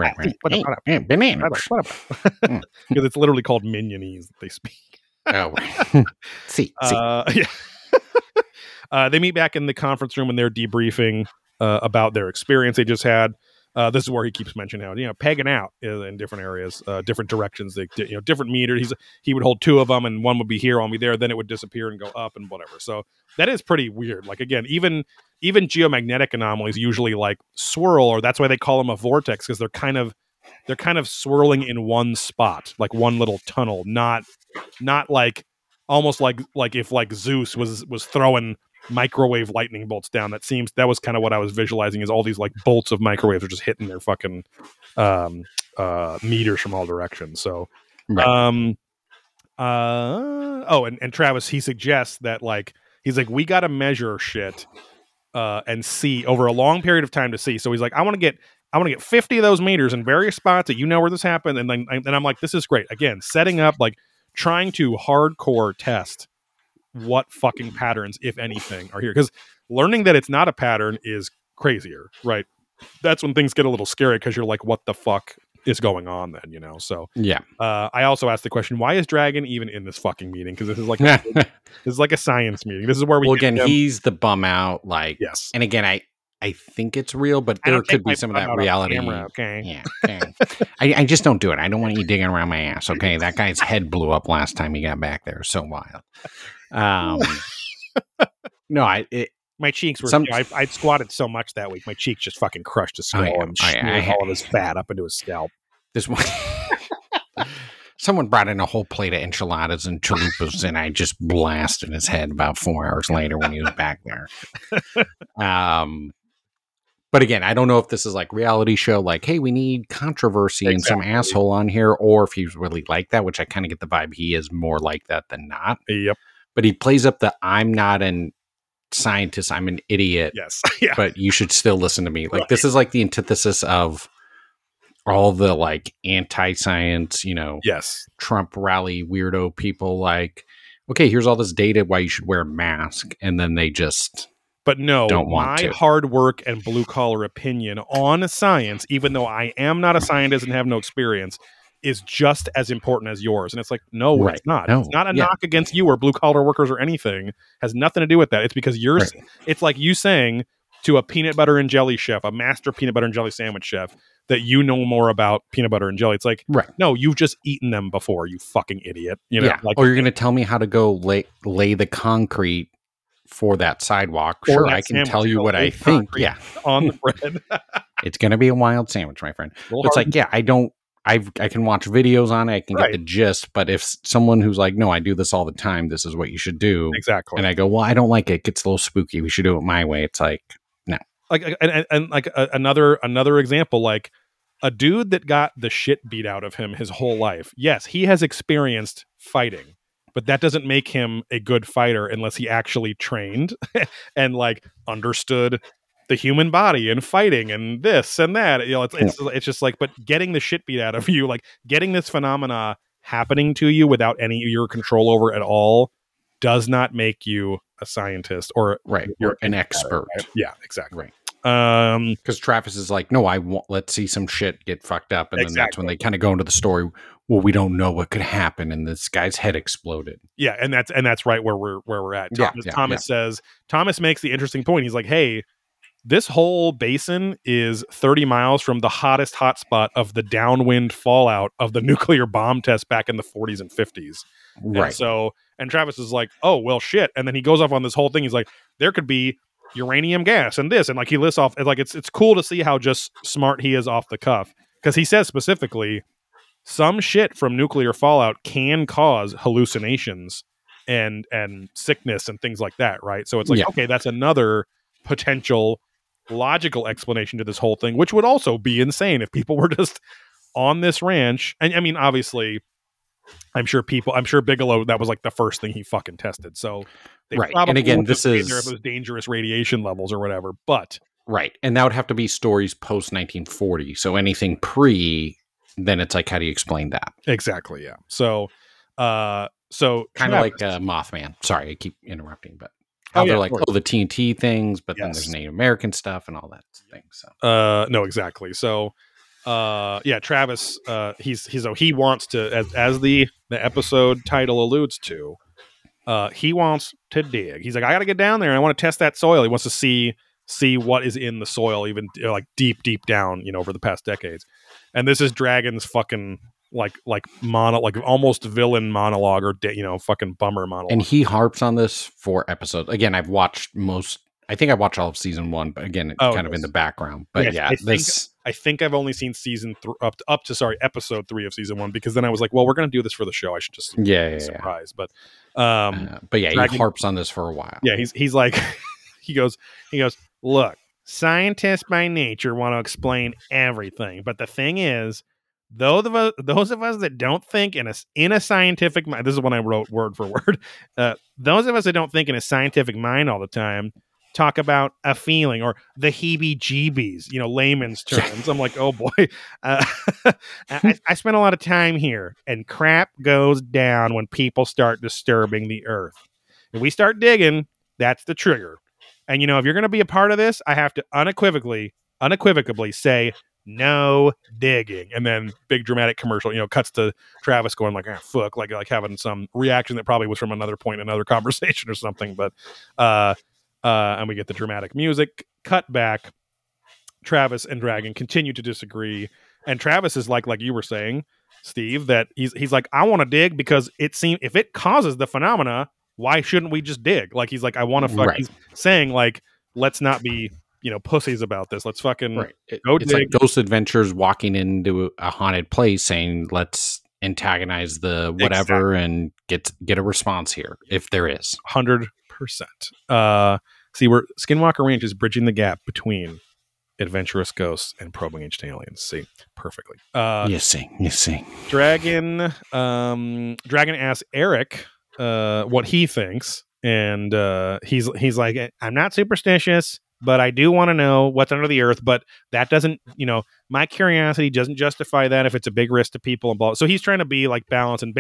it's literally called Minionese that they speak. Oh, see. Yeah. They meet back in the conference room and they're debriefing about their experience they just had. This is where he keeps mentioning how, pegging out in different areas, different directions, different meters. He would hold two of them and one would be here, one would be there. Then it would disappear and go up and whatever. So that is pretty weird. Like, again, even geomagnetic anomalies usually like swirl, or that's why they call them a vortex, because they're kind of swirling in one spot, like one little tunnel, not like almost like if like Zeus was throwing microwave lightning bolts down. That was kind of what I was visualizing, is all these like bolts of microwaves are just hitting their fucking meters from all directions. So right. And Travis, he suggests that like, he's like, we got to measure shit and see over a long period of time to see. So he's like, I want to get 50 of those meters in various spots that where this happened. And then I'm like, this is great. Again, setting up like trying to hardcore test what fucking patterns, if anything, are here, because learning that it's not a pattern is crazier, right? That's when things get a little scary, because you're like, what the fuck is going on then, so yeah. I also asked the question, why is Dragon even in this fucking meeting? Because this is like this is like a science meeting. This is where he's the bum out, like, yes. And again, I think it's real, but there could be some of that reality. Camera, okay. Yeah. Okay. I just don't do it. I don't want you digging around my ass. Okay. That guy's head blew up last time he got back there. So wild. No, my cheeks were, I'd squatted so much that week. My cheeks just fucking crushed his skull and smeared all of his fat up into his scalp. This one. Someone brought in a whole plate of enchiladas and chalupas, and I just blasted his head about 4 hours later when he was back there. But again, I don't know if this is like reality show, like, hey, we need controversy and some asshole on here, or if he's really like that, which I kind of get the vibe he is more like that than not. Yep. But he plays up the I'm not a scientist, I'm an idiot. Yes. Yeah. But you should still listen to me. Like, right. This is like the antithesis of all the like anti-science, yes, Trump rally weirdo people, like, okay, here's all this data why you should wear a mask, and then they just... But no, my hard work and blue collar opinion on science, even though I am not a scientist and have no experience, is just as important as yours. And it's like, no, right. It's not. No. It's not a knock against you or blue collar workers or anything. It has nothing to do with that. It's because you're. Right. It's like you saying to a peanut butter and jelly chef, a master peanut butter and jelly sandwich chef, that you know more about peanut butter and jelly. It's like, right. No, you've just eaten them before, you fucking idiot. Yeah. Like, or you're going to tell me how to go lay the concrete for that sidewalk. Sure, I can tell you what I think. Yeah. On the bread. It's going to be a wild sandwich, my friend. It's like, yeah, I can watch videos on it. I can get the gist. But if someone who's like, no, I do this all the time, this is what you should do. Exactly. And I go, well, I don't like it. It gets a little spooky. We should do it my way. It's like, no. Like, and like another example, like a dude that got the shit beat out of him his whole life. Yes, he has experienced fighting. But that doesn't make him a good fighter unless he actually trained and like understood the human body and fighting and this and that. It's just like, but getting the shit beat out of you, like getting this phenomena happening to you without any of your control over at all, does not make you a scientist or right. You're an expert. Right? Yeah, exactly. Right. Because Travis is like, no, let's see some shit get fucked up, and then that's when they kind of go into the story. Well, we don't know what could happen, and this guy's head exploded. Yeah, and that's right where we're at. Thomas makes the interesting point. He's like, hey, this whole basin is 30 miles from the hottest hotspot of the downwind fallout of the nuclear bomb test back in the 40s and 50s. Right. And Travis is like, oh well, shit. And then he goes off on this whole thing. He's like, there could be uranium gas and this, and like he lists off, and like it's cool to see how just smart he is off the cuff, because he says specifically some shit from nuclear fallout can cause hallucinations and sickness and things like that, right? So it's like, okay, that's another potential logical explanation to this whole thing, which would also be insane if people were just on this ranch. And I mean, obviously, I'm sure Bigelow, that was like the first thing he fucking tested. So they probably, and again, this is those dangerous radiation levels or whatever, but right. And that would have to be stories post 1940. So anything pre, then it's like, how do you explain that? Exactly. Yeah. So kind of like Mothman. Sorry, I keep interrupting, but they're like, the TNT things, but then there's Native American stuff and all that thing. So, no, exactly. So, Travis, he wants to, as the episode title alludes to, he wants to dig. He's like, I got to get down there and I want to test that soil. He wants to see what is in the soil, even like deep down, over the past decades. And this is Dragon's fucking like mono, like almost villain monologue or fucking bummer monologue. And he harps on this for episodes. Again, I think I watched all of season 1, but again, kind of in the background. But I think I've only seen season episode 3 of season 1, because then I was like, well, we're going to do this for the show. I should just surprise. Yeah. But Dragon, he harps on this for a while. Yeah, he's like, he goes, look, scientists by nature want to explain everything, but the thing is, those of us that don't think in a scientific mind, this is when I wrote word for word. Those of us that don't think in a scientific mind all the time talk about a feeling or the heebie-jeebies, layman's terms. I'm like, oh boy. I spent a lot of time here, and crap goes down when people start disturbing the earth. If we start digging, that's the trigger. And if you're going to be a part of this, I have to unequivocally say no digging. And then big dramatic commercial, cuts to Travis going like, ah, fuck, like having some reaction that probably was from another point, another conversation or something. But, and we get the dramatic music cut back. Travis and Dragon continue to disagree, and Travis is like you were saying, Steve, that he's like, I want to dig because it seems, if it causes the phenomena, why shouldn't we just dig? Like, he's like, I want to fuck. Right. He's saying like, let's not be pussies about this. Let's fucking go dig. It's like Ghost Adventures walking into a haunted place saying, let's antagonize the whatever and get a response here if there is. 100%. See, we're Skinwalker Ranch is bridging the gap between adventurous ghosts and probing ancient aliens. See, perfectly. You sing. Dragon asks Eric what he thinks, and he's like, I'm not superstitious, but I do want to know what's under the earth. But that doesn't, my curiosity doesn't justify that if it's a big risk to people involved. So he's trying to be like balanced and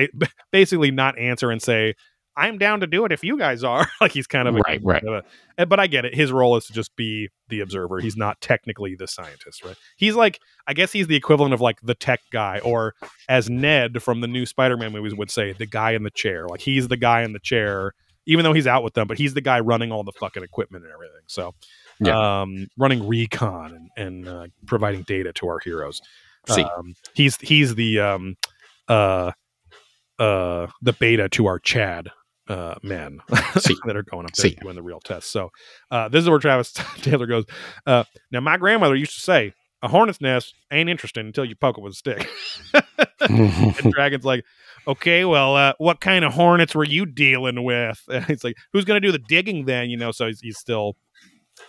basically not answer and say, I'm down to do it if you guys are. Like, he's kind of but I get it. His role is to just be the observer. He's not technically the scientist, right? He's like, I guess he's the equivalent of like the tech guy, or as Ned from the new Spider-Man movies would say, the guy in the chair. Like, he's the guy in the chair, even though he's out with them, but he's the guy running all the fucking equipment and everything. So, running recon and providing data to our heroes. He's the beta to our Chad. Men that are going up there doing the real test. So this is where Travis Taylor goes, now my grandmother used to say, a hornet's nest ain't interesting until you poke it with a stick. And Dragon's like, okay, well, what kind of hornets were you dealing with? And he's like, who's going to do the digging then? So he's still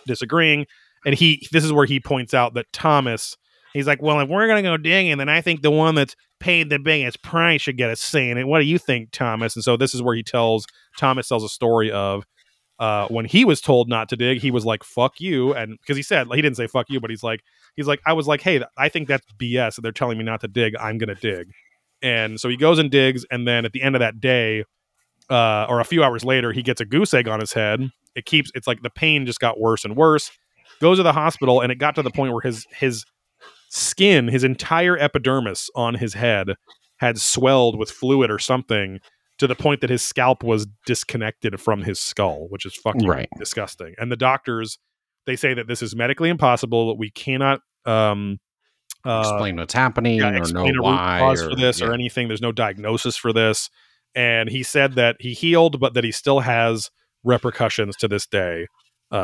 disagreeing. And this is where he points out that Thomas, he's like, well, if we're going to go digging, then I think the one that's paid the biggest price should get a say in it. What do you think, Thomas? And so this is where Thomas tells a story of when he was told not to dig, he was like, fuck you. And because he said, he didn't say fuck you, but he's like, I was like, hey, I think that's BS. They're telling me not to dig. I'm going to dig. And so he goes and digs. And then at the end of that day, or a few hours later, he gets a goose egg on his head. It's like the pain just got worse and worse. Goes to the hospital, and it got to the point where his skin, his entire epidermis on his head had swelled with fluid or something to the point that his scalp was disconnected from his skull, which is fucking disgusting. And the doctors, they say that this is medically impossible, that we cannot explain what's happening or know why cause for this or anything. There's no diagnosis for this. And he said that he healed, but that he still has repercussions to this day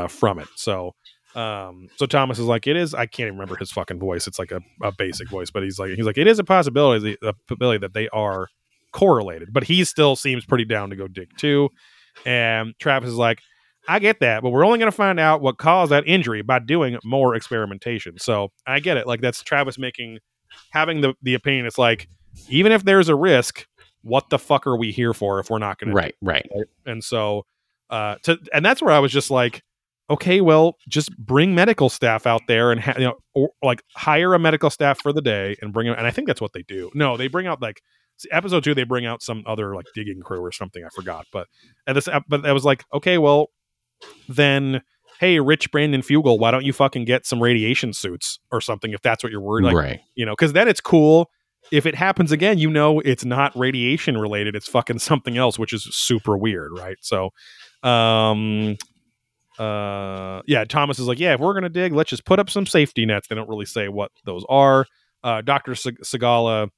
from it. So Thomas is like, I can't even remember his fucking voice. It's like a basic voice, but he's like, it is a possibility that they are correlated, but he still seems pretty down to go dig too. And Travis is like, I get that, but we're only going to find out what caused that injury by doing more experimentation. So I get it. Like, that's Travis having the opinion. It's like, even if there's a risk, what the fuck are we here for if we're not going to do it? And so, and that's where I was just like, okay, well, just bring medical staff out there and or hire a medical staff for the day and bring them. And I think that's what they do. No, they bring out episode 2. They bring out some other like digging crew or something. I forgot, but that was like, okay, well, then hey, Rich Brandon Fugel, why don't you fucking get some radiation suits or something if that's what you're worried, like, right. You know, because then it's cool. If it happens again, you know it's not radiation related. It's fucking something else, which is super weird, right? So, yeah, Thomas is like, yeah, if we're going to dig, let's just put up some safety nets. They don't really say what those are. Dr. Segala,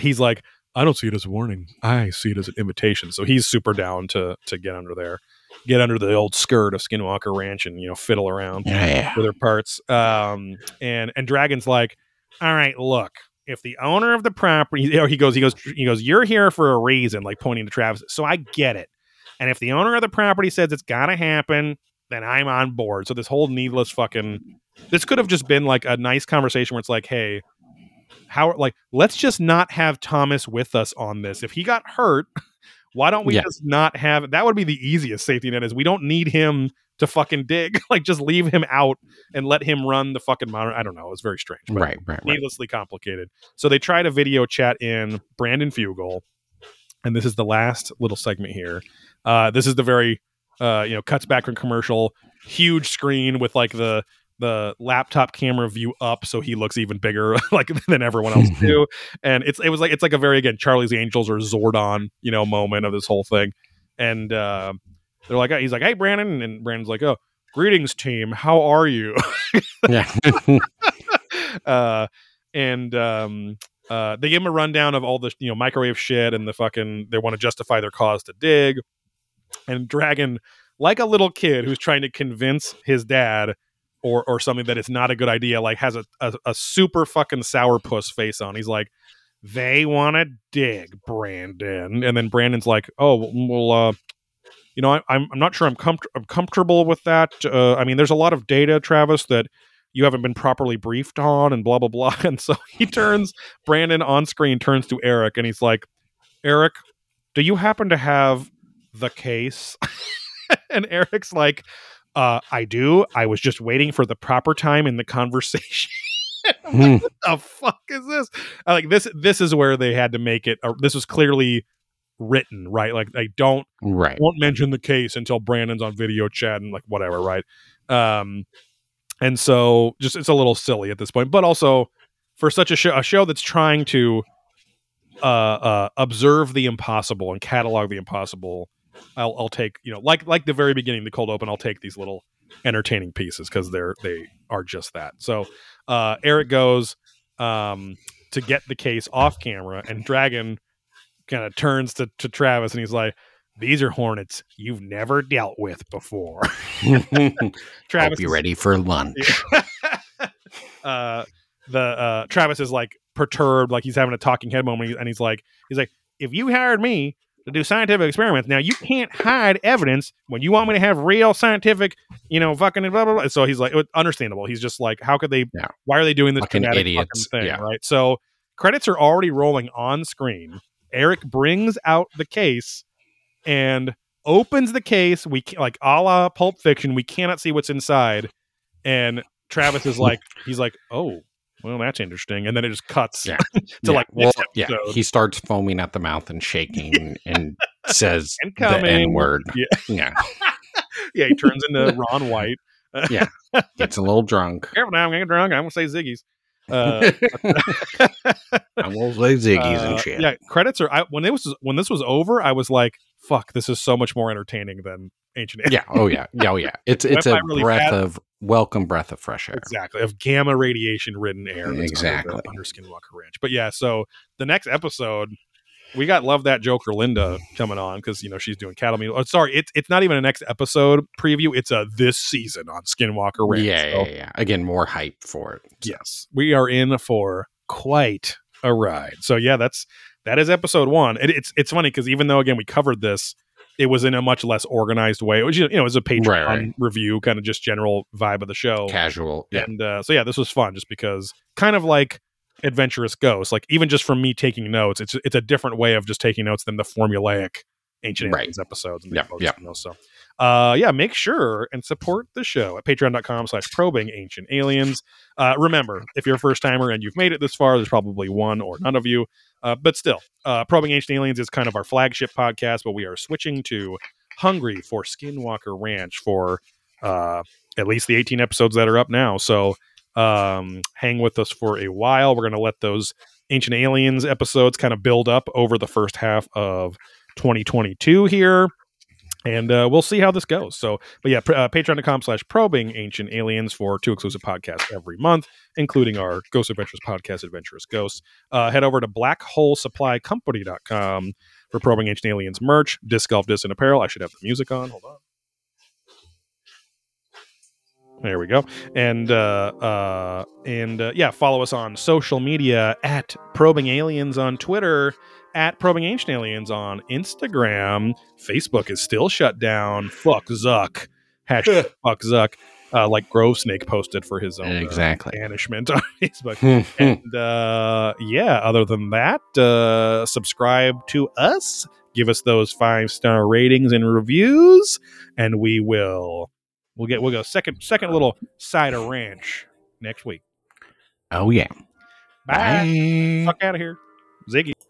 he's like, I don't see it as a warning. I see it as an invitation. So he's super down to get under there, get under the old skirt of Skinwalker Ranch and, you know, fiddle around with their parts. And Dragon's like, all right, look, if the owner of the property, you know, he goes, you're here for a reason, like pointing to Travis. So I get it. And if the owner of the property says it's gotta happen, then I'm on board. So this whole needless fucking, this could have just been like a nice conversation where it's like, hey, how, like, let's just not have Thomas with us on this. If he got hurt, why don't we just not have, that would be the easiest safety net, is we don't need him to fucking dig. Like, just leave him out and let him run the fucking monitor. I don't know. It's very strange. But right. Needlessly complicated. So they try to video chat in Brandon Fugel. And this is the last little segment here. This is the very, you know, cuts back from commercial, huge screen with like the laptop camera view up, so he looks even bigger like than everyone else do. And it's like a very, again, Charlie's Angels or Zordon, you know, moment of this whole thing. And they're like, he's like, hey, Brandon, and Brandon's like, oh, greetings, team, how are you? And they give him a rundown of all the, you know, microwave shit and the fucking, they want to justify their cause to dig. And Dragon, like a little kid who's trying to convince his dad or something that it's not a good idea, like has a super fucking sourpuss face on. He's like, they want to dig, Brandon. And then Brandon's like, oh, well, you know, I'm not sure I'm comfortable with that. I mean, there's a lot of data, Travis, that you haven't been properly briefed on and blah, blah, blah. And so he turns, Brandon on screen turns to Eric and he's like, Eric, do you happen to have the case? And Eric's like, I do. I was just waiting for the proper time in the conversation. I'm like, what the fuck is this? Like this is where they had to make it. This was clearly written, right? Like they won't mention the case until Brandon's on video chat and like whatever, right? And so just it's a little silly at this point, but also for such a show that's trying to observe the impossible and catalog the impossible. I'll take, you know, like the very beginning, the cold open, I'll take these little entertaining pieces because they are just that. So Eric goes to get the case off camera and Dragon kind of turns to Travis and he's like, these are hornets you've never dealt with before. Travis, I'll be ready for lunch. The Travis is like perturbed, like he's having a talking head moment, and he's like, if you hired me to do scientific experiments, now you can't hide evidence when you want me to have real scientific, you know, fucking blah, blah, blah. So he's like, understandable. He's just like, how could they? Yeah. Why are they doing this fucking idiots fucking thing? Yeah. Right. So credits are already rolling on screen. Eric brings out the case and opens the case. We like a la Pulp Fiction. We cannot see what's inside. And Travis is like, he's like, oh. Well, that's interesting. And then it just cuts like next episode. He starts foaming at the mouth and shaking and says and the N-word. He turns into Ron White. Gets a little drunk. Careful now, I'm getting drunk. I'm going to say Ziggy's. I'm going to say Ziggy's and shit. Yeah, credits are... When this was over, I was like, fuck, this is so much more entertaining than Ancient Alien. Yeah, it's a really welcome breath of fresh air. Exactly. Of gamma radiation ridden air. Exactly. Under Skinwalker Ranch. But yeah, so the next episode, we got Love That Joker Linda coming on because, you know, she's doing cattle meat. Oh, sorry, it's not even a next episode preview. It's a this season on Skinwalker Ranch. Yeah. Again, more hype for it. So. Yes. We are in for quite a ride. So yeah, that is episode one. It's funny because even though, again, we covered this, it was in a much less organized way. It was, you know, it was a Patreon review, kind of just general vibe of the show. Casual. Yeah. And so this was fun just because kind of like Adventurous Ghosts, like even just from me taking notes, it's a different way of just taking notes than the formulaic Ancient Aliens episodes. And make sure and support the show at patreon.com/probingancientaliens. Remember, if you're a first timer and you've made it this far, there's probably one or none of you. But still, Probing Ancient Aliens is kind of our flagship podcast, but we are switching to Hungry for Skinwalker Ranch for at least the 18 episodes that are up now. So hang with us for a while. We're going to let those Ancient Aliens episodes kind of build up over the first half of 2022 here. And we'll see how this goes. So, but yeah, patreon.com/probingancientaliens for 2 exclusive podcasts every month, including our Ghost Adventures podcast, Adventurous Ghosts. Head over to blackholesupplycompany.com for Probing Ancient Aliens merch, disc golf, disc and apparel. I should have the music on. Hold on. There we go. And yeah, follow us on social media at Probing Aliens on Twitter, at Probing Ancient Aliens on Instagram. Facebook is still shut down. Fuck Zuck. Hashtag fuck Zuck. Like Grove Snake posted for his own banishment on Facebook. And yeah, other than that, subscribe to us. Give us those 5-star ratings and reviews, and we will... We'll go second little side of ranch next week. Oh yeah. Bye. Fuck out of here. Ziggy.